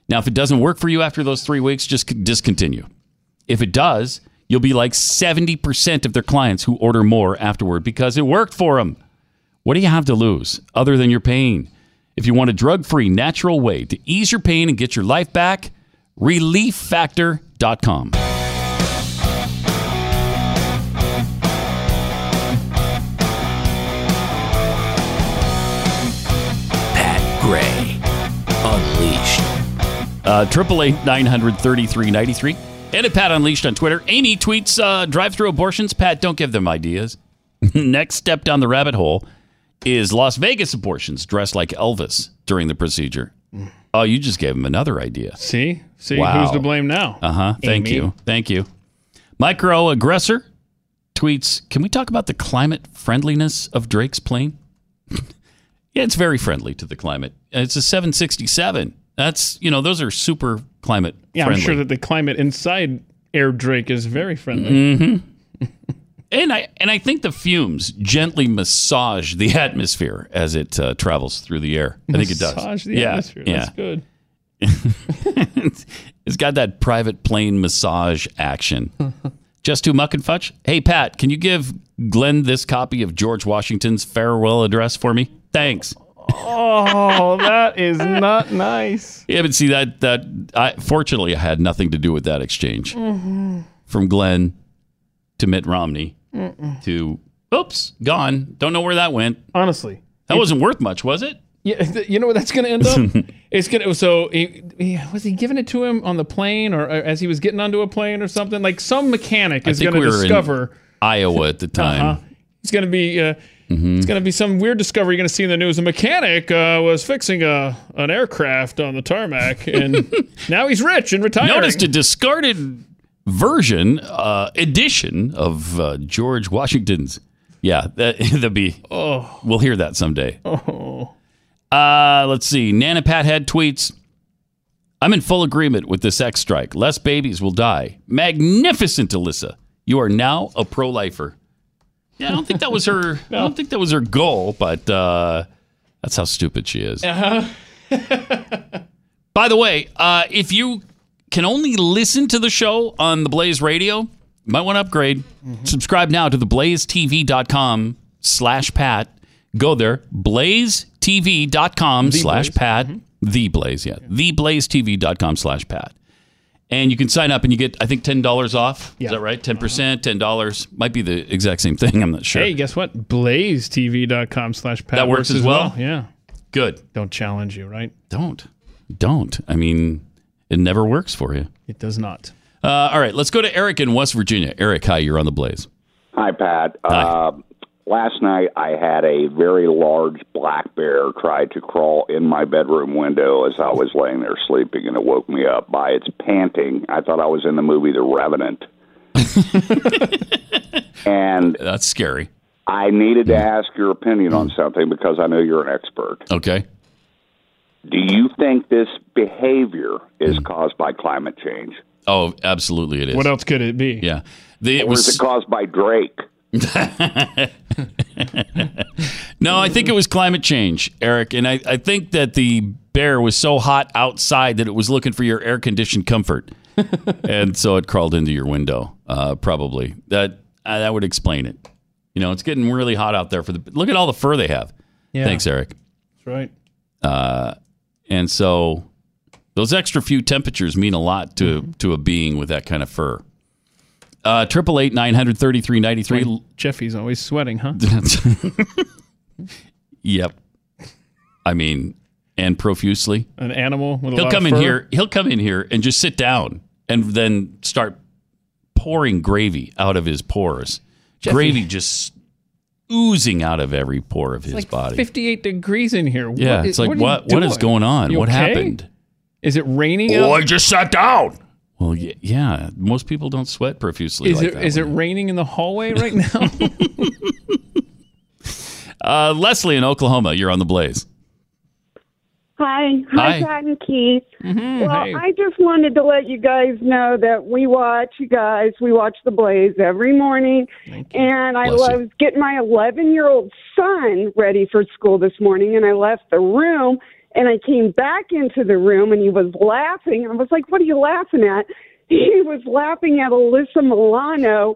Now, if it doesn't work for you after those 3 weeks, just discontinue. If it does, you'll be like 70% of their clients who order more afterward because it worked for them. What do you have to lose other than your pain? If you want a drug-free, natural way to ease your pain and get your life back, relieffactor.com. Gray Unleashed. 888-900-3393. And at Pat Unleashed on Twitter. Amy tweets, drive-through abortions. Pat, don't give them ideas. Next step down the rabbit hole is Las Vegas abortions dressed like Elvis during the procedure. Oh, you just gave him another idea. See, wow. Who's to blame now? Thank you. Microaggressor tweets, can we talk about the climate friendliness of Drake's plane? Yeah, it's very friendly to the climate. It's a 767. That's, those are super climate friendly. I'm sure that the climate inside Air Drake is very friendly. And I think the fumes gently massage the atmosphere as it travels through the air. I think it does. Massage the atmosphere. That's good. It's got that private plane massage action. Just too muck and fudge? Hey, Pat, can you give Glenn this copy of George Washington's farewell address for me? Thanks. Oh, that is not nice. Yeah, but see, fortunately, I had nothing to do with that exchange. from Glenn to Mitt Romney to, oops, gone. Don't know where that went. Honestly. That wasn't worth much, was it? Yeah, you know where that's going to end up? It's going to, so he, was he giving it to him on the plane or as he was getting onto a plane or something? Like some mechanic is going to discover. Iowa at the time. It's going to be it's going to be some weird discovery you're going to see in the news. A mechanic was fixing an aircraft on the tarmac, and now he's rich and retired. Noticed a discarded version, edition of George Washington's. Yeah, that'd be. Oh, we'll hear that someday. Oh. Let's see. Nana Pathead tweets, I'm in full agreement with this sex strike. Less babies will die. Magnificent, Alyssa. You are now a pro-lifer. Yeah, I don't think that was her. No. I don't think that was her goal, but that's how stupid she is. By the way, if you can only listen to the show on the Blaze Radio, you might want to upgrade. Subscribe now to theblazetv.com/Pat. Go there, blazetv.com/Pat. The Blaze, yeah. Theblazetv.com/Pat. And you can sign up and you get, I think, $10 off. Yeah. Is that right? 10%, $10. Might be the exact same thing. I'm not sure. Hey, guess what? BlazeTV.com/Pat. That works as well? Yeah. Good. Don't challenge you, right? Don't. I mean, it never works for you. It does not. All right. Let's go to Eric in West Virginia. Eric, hi. You're on the Blaze. Hi, Pat. Hi. Last night, I had a very large black bear try to crawl in my bedroom window as I was laying there sleeping, and it woke me up by its panting. I thought I was in the movie The Revenant. And that's scary. I needed to ask your opinion on something because I know you're an expert. Okay. Do you think this behavior is caused by climate change? Oh, absolutely it is. What else could it be? Yeah. Or was it caused by Drake? No, I think it was climate change, Eric. And I think that the bear was so hot outside that it was looking for your air-conditioned comfort. And so it crawled into your window, probably. That would explain it. You know, it's getting really hot out there. Look at all the fur they have. Yeah. Thanks, Eric. That's right. And so those extra few temperatures mean a lot to a being with that kind of fur. 888-933-93. Jeffy's always sweating, huh? Yep. I mean, and profusely. An animal with He'll come in here and just sit down and then start pouring gravy out of his pores. Jeffy. Gravy just oozing out of every pore of his body. 58 degrees in here. Yeah, what is going on? What happened? Is it raining? Oh, I just sat down. Well, yeah. Most people don't sweat profusely. Is it raining in the hallway right now? Leslie in Oklahoma, you're on the Blaze. Hi. Hi, Pat and Keith. Mm-hmm. Well, hey. I just wanted to let you guys know that we watch the Blaze every morning. And I was getting my 11-year-old son ready for school this morning, and I left the room. And I came back into the room, and he was laughing. I was like, what are you laughing at? He was laughing at Alyssa Milano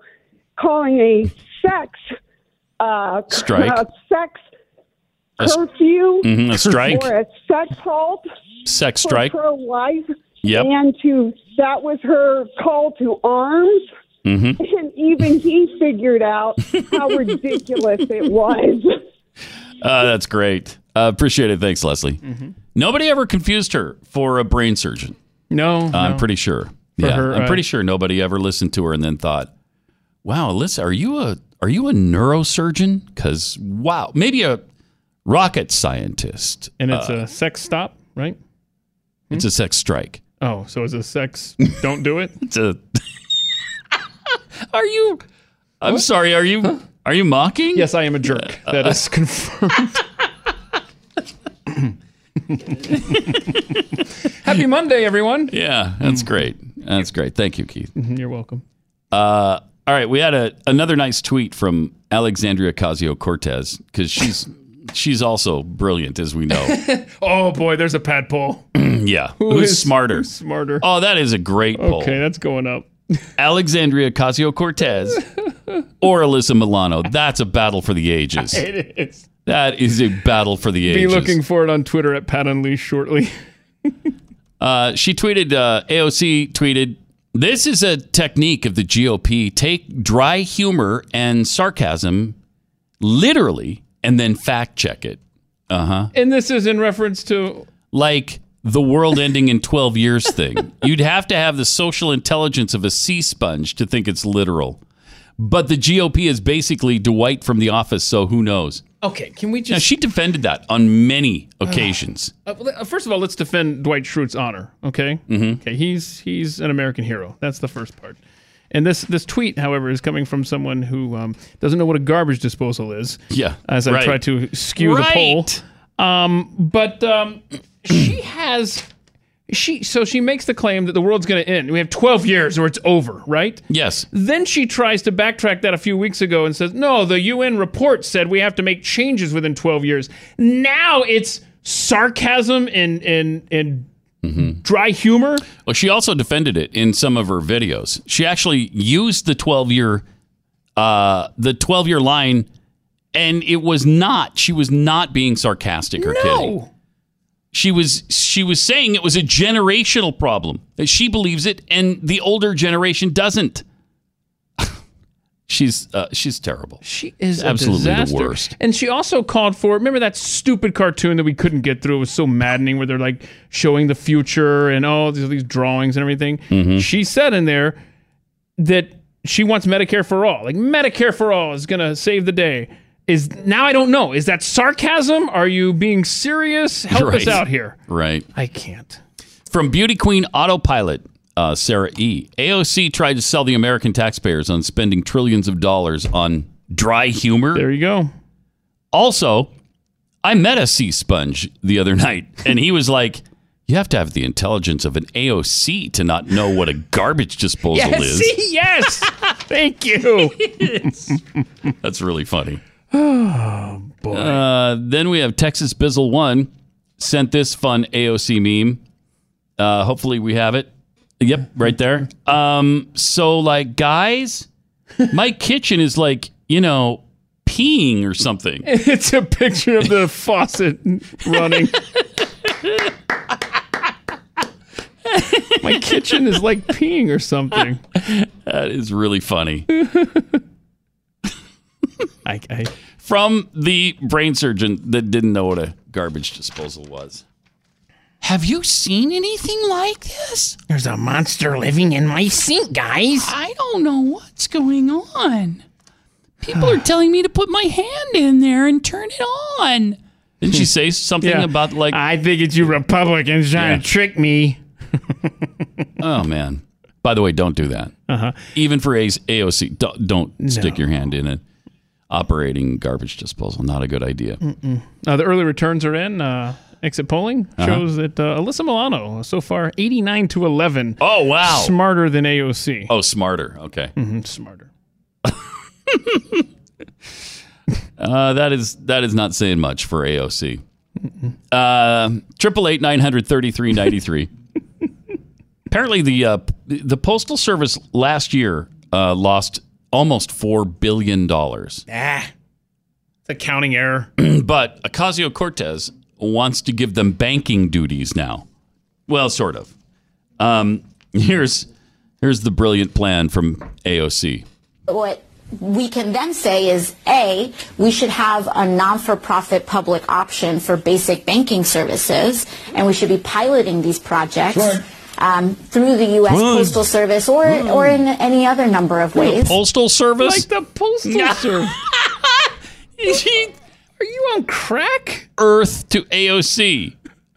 calling a sex curfew. A strike. Or a sex halt. Sex strike. Pro-life. Yep. And that was her call to arms. Mm-hmm. And even he figured out how ridiculous it was. That's great. Appreciate it. Thanks, Leslie. Mm-hmm. Nobody ever confused her for a brain surgeon. No. I'm pretty sure. I'm pretty sure nobody ever listened to her and then thought, wow, Alyssa, are you a neurosurgeon? Because, wow, maybe a rocket scientist. And it's a sex stop, right? It's a sex strike. Oh, so it's a sex don't do it? It's a... Are you mocking? Yes, I am a jerk. That is confirmed. Happy Monday, everyone. Yeah, that's great. That's great. Thank you, Keith. You're welcome. All right, we had another nice tweet from Alexandria Ocasio-Cortez, because she's also brilliant, as we know. Oh, boy, there's a Pat poll. Yeah. Who's smarter? Who's smarter? Oh, that is a great poll. Okay, that's going up. Alexandria Ocasio-Cortez or Alyssa Milano. That's a battle for the ages. It is. That is a battle for the ages. Be looking for it on Twitter @PatUnleashed shortly. She tweeted, AOC tweeted, This is a technique of the GOP. Take dry humor and sarcasm literally and then fact check it. Uh-huh. And this is in reference to? Like the world ending in 12 years thing. You'd have to have the social intelligence of a sea sponge to think it's literal. But the GOP is basically Dwight from The Office, so who knows? Okay, can we just... Now, she defended that on many occasions. First of all, let's defend Dwight Schrute's honor, okay? Mm-hmm. Okay, he's an American hero. That's the first part. And this tweet, however, is coming from someone who doesn't know what a garbage disposal is. Yeah, as I try to skew the poll. But she has... So she makes the claim that the world's going to end. We have 12 years or it's over, right? Yes. Then she tries to backtrack that a few weeks ago and says, no, the UN report said we have to make changes within 12 years. Now it's sarcasm and dry humor. Well, she also defended it in some of her videos. She actually used the 12-year line, and it was not. She was not being sarcastic or kidding. No. She was saying it was a generational problem. That she believes it, and the older generation doesn't. She's terrible. She is absolutely the worst. And she also called for, remember that stupid cartoon that we couldn't get through? It was so maddening, where they're like showing the future and these drawings and everything. Mm-hmm. She said in there that she wants Medicare for all. Like Medicare for all is going to save the day. Now I don't know. Is that sarcasm? Are you being serious? Help us out here. Right. I can't. From Beauty Queen Autopilot, Sarah E. AOC tried to sell the American taxpayers on spending trillions of dollars on dry humor. There you go. Also, I met a sea sponge the other night, and he was like, you have to have the intelligence of an AOC to not know what a garbage disposal is. See, yes. Thank you. That's really funny. Oh, boy. Then we have Texas Bizzle 1 sent this fun AOC meme. Hopefully we have it. Yep, right there. So, like, guys, my kitchen is like, peeing or something. It's a picture of the faucet running. My kitchen is like peeing or something. That is really funny. From the brain surgeon that didn't know what a garbage disposal was. Have you seen anything like this? There's a monster living in my sink, guys. I don't know what's going on. People are telling me to put my hand in there and turn it on. Didn't she say something about like... I think it's you Republicans trying to trick me. Oh, man. By the way, don't do that. Uh-huh. Even for AOC, don't stick your hand in it. Operating garbage disposal, not a good idea. The early returns are in. Exit polling shows that Alyssa Milano, so far 89-11. Oh, wow. Smarter than AOC. Oh, smarter. Okay. Mm-hmm, smarter. That is not saying much for AOC. 888-900-3393. Apparently, the Postal Service last year lost almost $4 billion. It's a counting error. But Ocasio-Cortez wants to give them banking duties now. Well, sort of. Here's the brilliant plan from AOC. What we can then say is, A, we should have a non-for-profit public option for basic banking services, and we should be piloting these projects. Sure. Through the U.S. Postal Service or in any other number of ways. The Postal Service? Like the Postal Service. Are you on crack? Earth to AOC.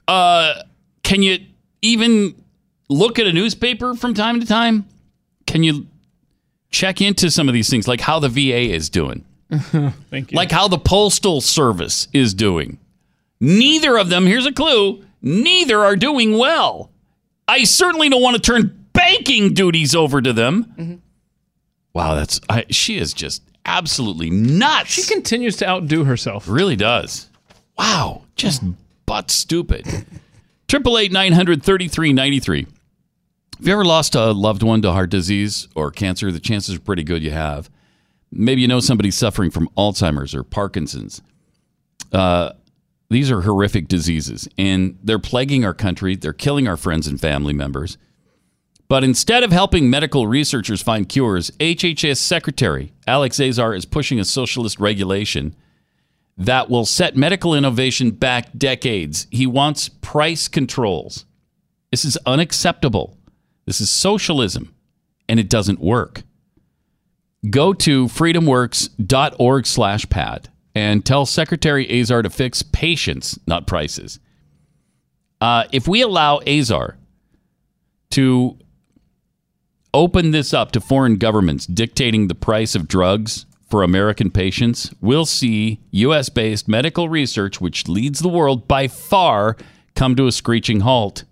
Can you even look at a newspaper from time to time? Can you check into some of these things, like how the VA is doing? Thank you. Like how the Postal Service is doing. Neither of them, here's a clue, neither are doing well. I certainly don't want to turn banking duties over to them. Mm-hmm. Wow, she is just absolutely nuts. She continues to outdo herself. Really does. Wow, just butt stupid. 888-900-3393. If you ever lost a loved one to heart disease or cancer, the chances are pretty good you have. Maybe you know somebody suffering from Alzheimer's or Parkinson's. These are horrific diseases, and they're plaguing our country. They're killing our friends and family members. But instead of helping medical researchers find cures, HHS Secretary Alex Azar is pushing a socialist regulation that will set medical innovation back decades. He wants price controls. This is unacceptable. This is socialism, and it doesn't work. Go to freedomworks.org/Pat and tell Secretary Azar to fix patients, not prices. If we allow Azar to open this up to foreign governments dictating the price of drugs for American patients, we'll see U.S.-based medical research, which leads the world by far, come to a screeching halt.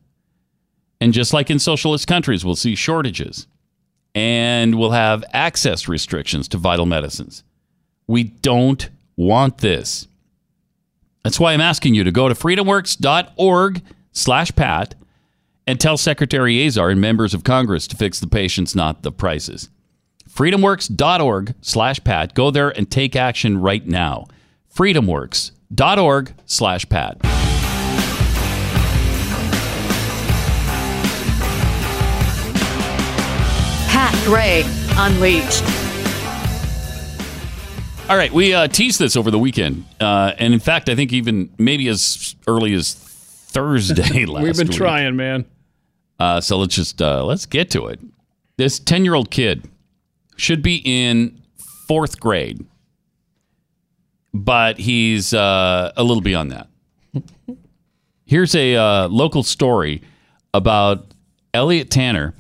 And just like in socialist countries, we'll see shortages. And we'll have access restrictions to vital medicines. We don't want this. That's why I'm asking you to go to freedomworks.org/Pat and tell Secretary Azar and members of Congress to fix the patients, not the prices. freedomworks.org/Pat. Go there and take action right now. freedomworks.org/Pat. Pat Gray Unleashed. All right, we teased this over the weekend. And in fact, I think even maybe as early as Thursday last week. We've been trying, man. So let's just let's get to it. This 10-year-old kid should be in fourth grade, but he's a little beyond that. Here's a local story about Elliot Tanner,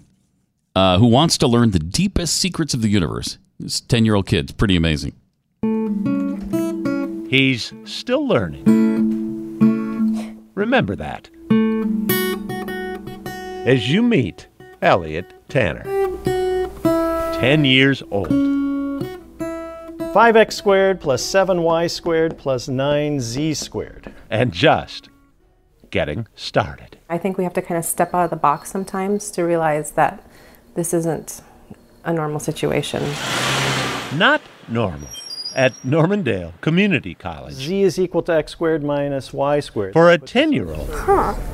who wants to learn the deepest secrets of the universe. This 10-year-old kid's pretty amazing. He's still learning. Remember that. As you meet Elliot Tanner. 10 years old. 5x squared plus 7y squared plus 9z squared. And just getting started. I think we have to kind of step out of the box sometimes to realize that this isn't a normal situation. Not normal. At Normandale Community College. Z is equal to x squared minus y squared. For a 10-year-old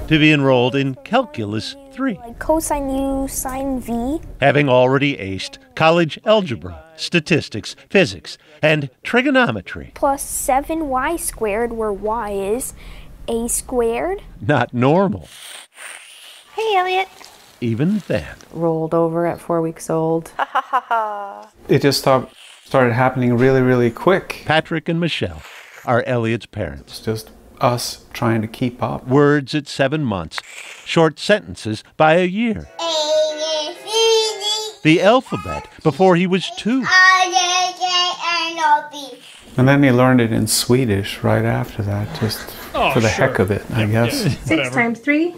to be enrolled in Calculus 3. Like cosine u, sine v. Having already aced college algebra, statistics, physics, and trigonometry. Plus 7y squared, where y is a squared. Not normal. Hey, Elliot. Even then. Rolled over at 4 weeks old. Ha ha ha ha. It just started happening really quick. Patrick and Michelle are Elliot's parents. It's just us trying to keep up. Words at 7 months, short sentences by a year. The alphabet before he was 2. And then he learned it in Swedish right after that, just for the heck of it, I guess. 6 times 3.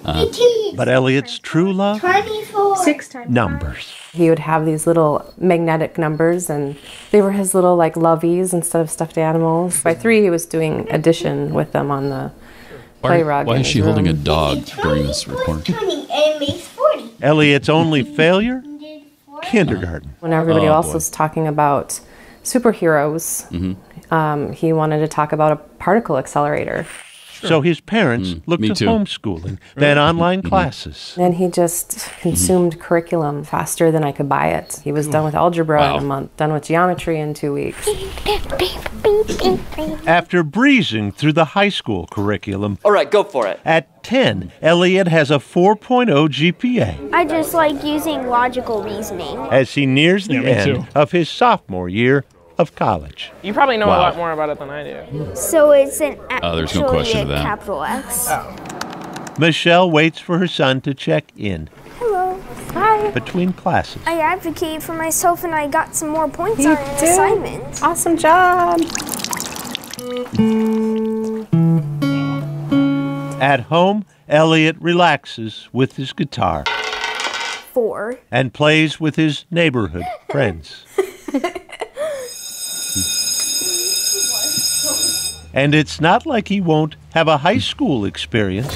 But Elliot's true love? 24. 6 times numbers. He would have these little magnetic numbers, and they were his little, like, loveys instead of stuffed animals. By 3, he was doing addition with them on the play rug. Why is she holding a dog during this report? Elliot's only failure? Kindergarten. When everybody else was talking about superheroes, he wanted to talk about a particle accelerator. Sure. So his parents looked to homeschooling, then online classes. And he just consumed curriculum faster than I could buy it. He was done with algebra in a month, done with geometry in 2 weeks. After breezing through the high school curriculum. All right, go for it. At 10, Elliot has a 4.0 GPA. I just like using logical reasoning. As he nears the end of his sophomore year of college. You probably know a lot more about it than I do. So it's an there's no question of that. Capital X. Michelle waits for her son to check in. Hello. Hi. Between classes. I advocated for myself and I got some more points on an assignment. Awesome job. At home, Elliot relaxes with his guitar. 4. And plays with his neighborhood friends. And it's not like he won't have a high school experience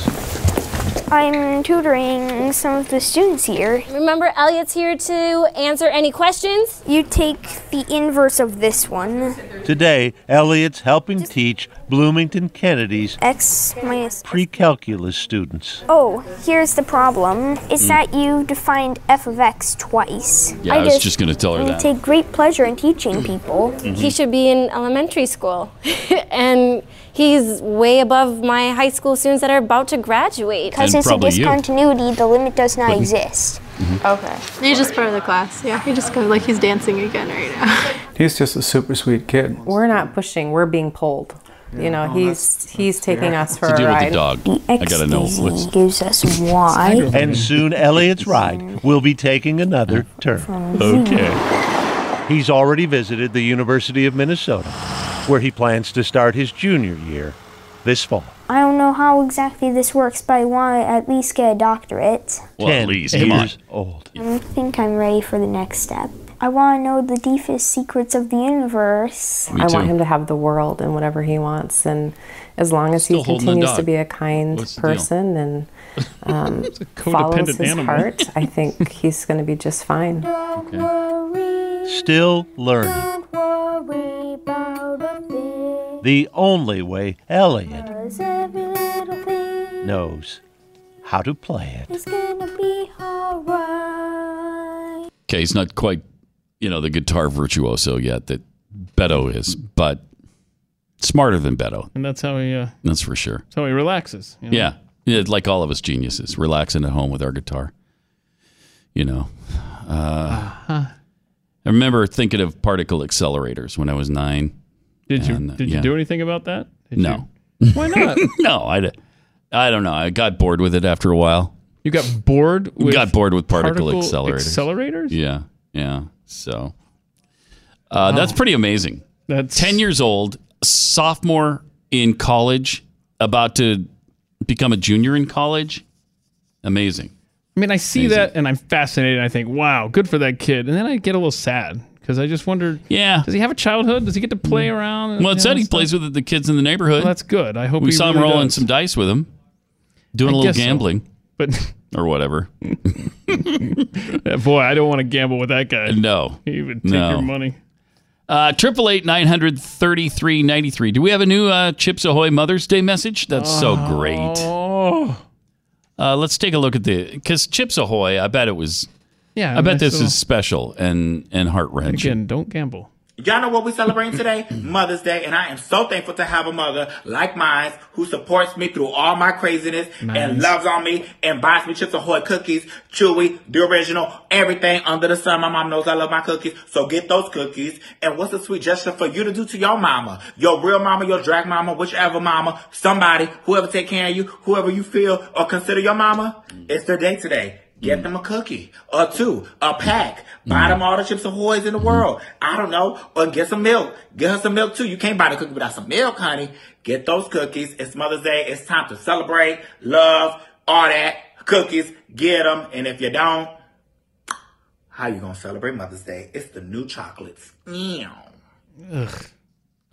I'm tutoring some of the students here. Remember, Elliot's here to answer any questions. You take the inverse of this one. Today, Elliot's helping teach Bloomington Kennedy's X minus pre-calculus students. Oh, here's the problem. It's that you defined f of x twice. Yeah, I was just going to tell her that. I take great pleasure in teaching people. Mm-hmm. He should be in elementary school. And he's way above my high school students that are about to graduate. Because it's a discontinuity, the limit does not exist. Mm-hmm. Okay. You're just part of the class. Yeah, you're just kind of like he's dancing again right now. He's just a super sweet kid. We're not pushing, we're being pulled. Yeah, you know, he's taking us for a ride. It's a deal with the dog. I gotta know what gives us Y. And soon Elliot's ride will be taking another turn. Okay. He's already visited the University of Minnesota, where he plans to start his junior year this fall. I don't know how exactly this works, but I want to at least get a doctorate. Well, at least. Come on. Old. I think I'm ready for the next step. I want to know the deepest secrets of the universe. I want him to have the world and whatever he wants, and as long as he continues to be a kind person and follows his heart, I think he's going to be just fine. Don't worry. Still learning. Don't worry about a thing. The only way Elliot knows how to play it. It's going to be all right. Okay, he's not quite the guitar virtuoso yet that Beto is, but smarter than Beto. And that's how he... that's for sure. That's how he relaxes. Yeah, like all of us geniuses, relaxing at home with our guitar. I remember thinking of particle accelerators when I was 9. Did you do anything about that? No. Why not? No, I don't know. I got bored with it after a while. You got bored with... particle accelerators? Yeah. So that's pretty amazing. That's 10 years old, sophomore in college, about to become a junior in college. Amazing. I mean, I see that and I'm fascinated. I think, wow, good for that kid. And then I get a little sad because I just wondered, does he have a childhood? Does he get to play around? And, it said he plays with the kids in the neighborhood. Well, that's good. I hope we saw him rolling some dice with him, doing a little gambling. So. But... or whatever. Boy, I don't want to gamble with that guy. No. He would take your money. 888-900-3393. Do we have a new Chips Ahoy Mother's Day message? That's so great. Let's take a look at because Chips Ahoy, I bet it was... Yeah. I bet this is special and heart-wrenching. Again, don't gamble. Y'all know what we're celebrating today? Mother's Day. And I am so thankful to have a mother like mine who supports me through all my craziness and loves on me and buys me Chips Ahoy cookies, Chewy, the original, everything under the sun. My mom knows I love my cookies, so get those cookies. And what's a sweet gesture for you to do to your mama? Your real mama, your drag mama, whichever mama, somebody, whoever take care of you, whoever you feel or consider your mama, it's their day today. Get them a cookie, or two, a pack. Buy them all the Chips Ahoy's in the world. I don't know. Or get some milk. Get her some milk, too. You can't buy the cookie without some milk, honey. Get those cookies. It's Mother's Day. It's time to celebrate, love, all that. Cookies, get them. And if you don't, how you going to celebrate Mother's Day? It's the new chocolates. Ugh.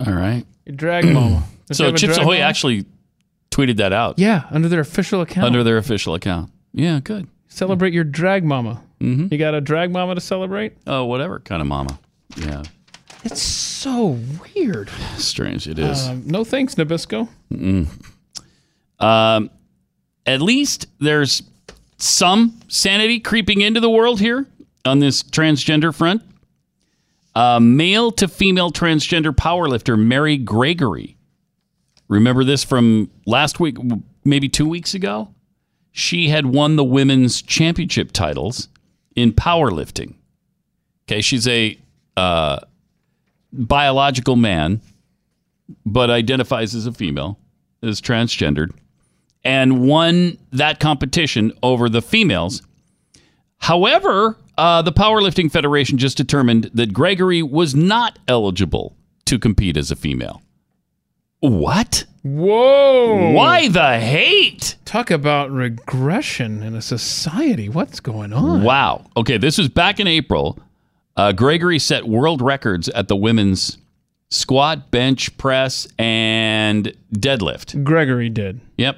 All right. Your drag mama. So Chips Ahoy actually tweeted that out. Yeah, under their official account. Yeah, good. Celebrate your drag mama. Mm-hmm. You got a drag mama to celebrate? Oh, whatever kind of mama. Yeah. It's so weird. Strange it is. No thanks, Nabisco. At least there's some sanity creeping into the world here on this transgender front. Male-to-female transgender powerlifter Mary Gregory. Remember this from last week, maybe 2 weeks ago? She had won the women's championship titles in powerlifting. Okay, she's a biological man, but identifies as a female, is transgendered, and won that competition over the females. However, the Powerlifting Federation just determined that Gregory was not eligible to compete as a female. What? Whoa. Why the hate? Talk about regression in a society. What's going on? Wow. Okay, this was back in April. Gregory set world records at the women's squat, bench, press, and deadlift. Gregory did. Yep.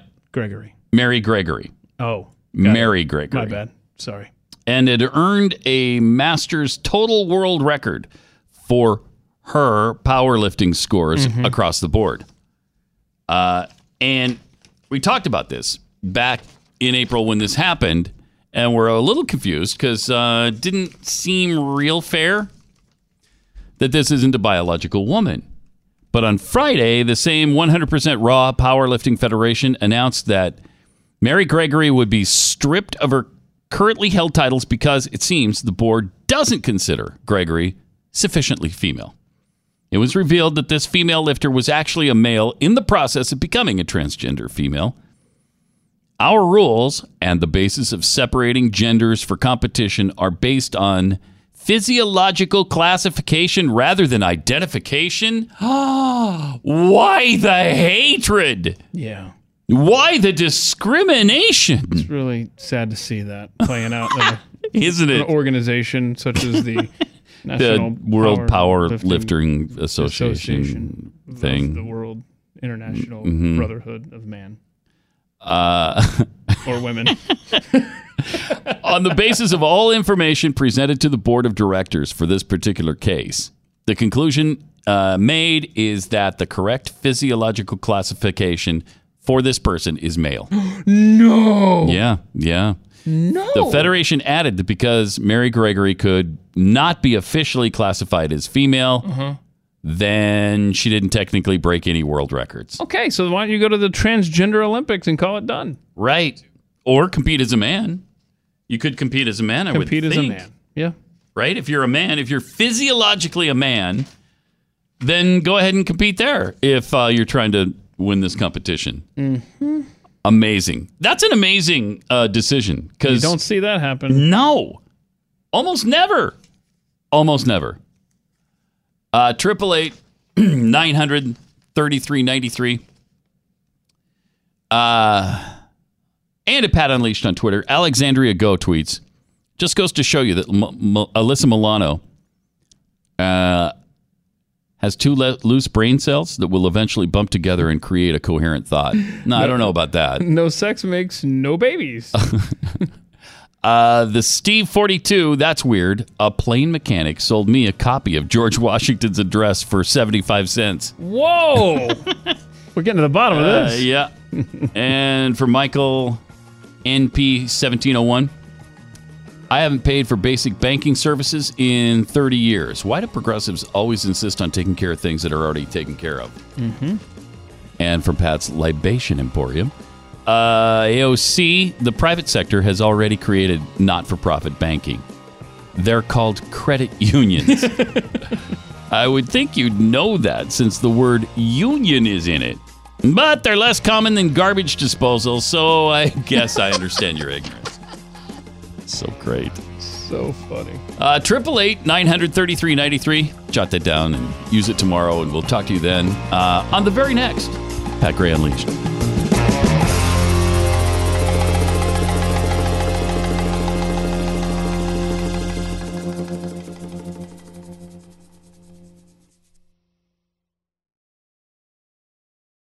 Mary Gregory. Oh. Mary Gregory. My bad. Sorry. And it earned a master's total world record for her powerlifting scores across the board. And we talked about this back in April when this happened, and we're a little confused because it didn't seem real fair that this isn't a biological woman. But on Friday, the same 100% Raw Powerlifting Federation announced that Mary Gregory would be stripped of her currently held titles because, it seems, the board doesn't consider Gregory sufficiently female. It was revealed that this female lifter was actually a male in the process of becoming a transgender female. Our rules and the basis of separating genders for competition are based on physiological classification rather than identification. Why the hatred? Yeah. Why the discrimination? It's really sad to see that playing out in an organization such as the National World Powerlifting Association thing. The World International Brotherhood of Man. Or women. On the basis of all information presented to the board of directors for this particular case, the conclusion made is that the correct physiological classification for this person is male. No. Yeah, yeah. No. The Federation added that because Mary Gregory could not be officially classified as female, then she didn't technically break any world records. Okay, so why don't you go to the Transgender Olympics and call it done? Right. Or compete as a man. You could compete as a man, I would think. Compete as a man, yeah. Right? If you're a man, if you're physiologically a man, then go ahead and compete there if you're trying to win this competition. Mm-hmm. Amazing. That's an amazing decision. 'Cause you don't see that happen. No. Almost never. Almost never. 888-900-3393. And at Pat Unleashed on Twitter, Alexandria Go tweets, just goes to show you that Alyssa Milano has two loose brain cells that will eventually bump together and create a coherent thought. No, I don't know about that. No sex makes no babies. The Steve 42, that's weird. A plane mechanic sold me a copy of George Washington's address for 75 cents. Whoa! We're getting to the bottom of this. Yeah. And for Michael, NP 1701, I haven't paid for basic banking services in 30 years. Why do progressives always insist on taking care of things that are already taken care of? Mm-hmm. And from Pat's Libation Emporium, AOC, the private sector has already created not-for-profit banking. They're called credit unions. I would think you'd know that since the word union is in it. But they're less common than garbage disposal, so I guess I understand your ignorance. So great. So funny. 888-900-3393. Jot that down and use it tomorrow, and we'll talk to you then on the very next Pat Gray Unleashed.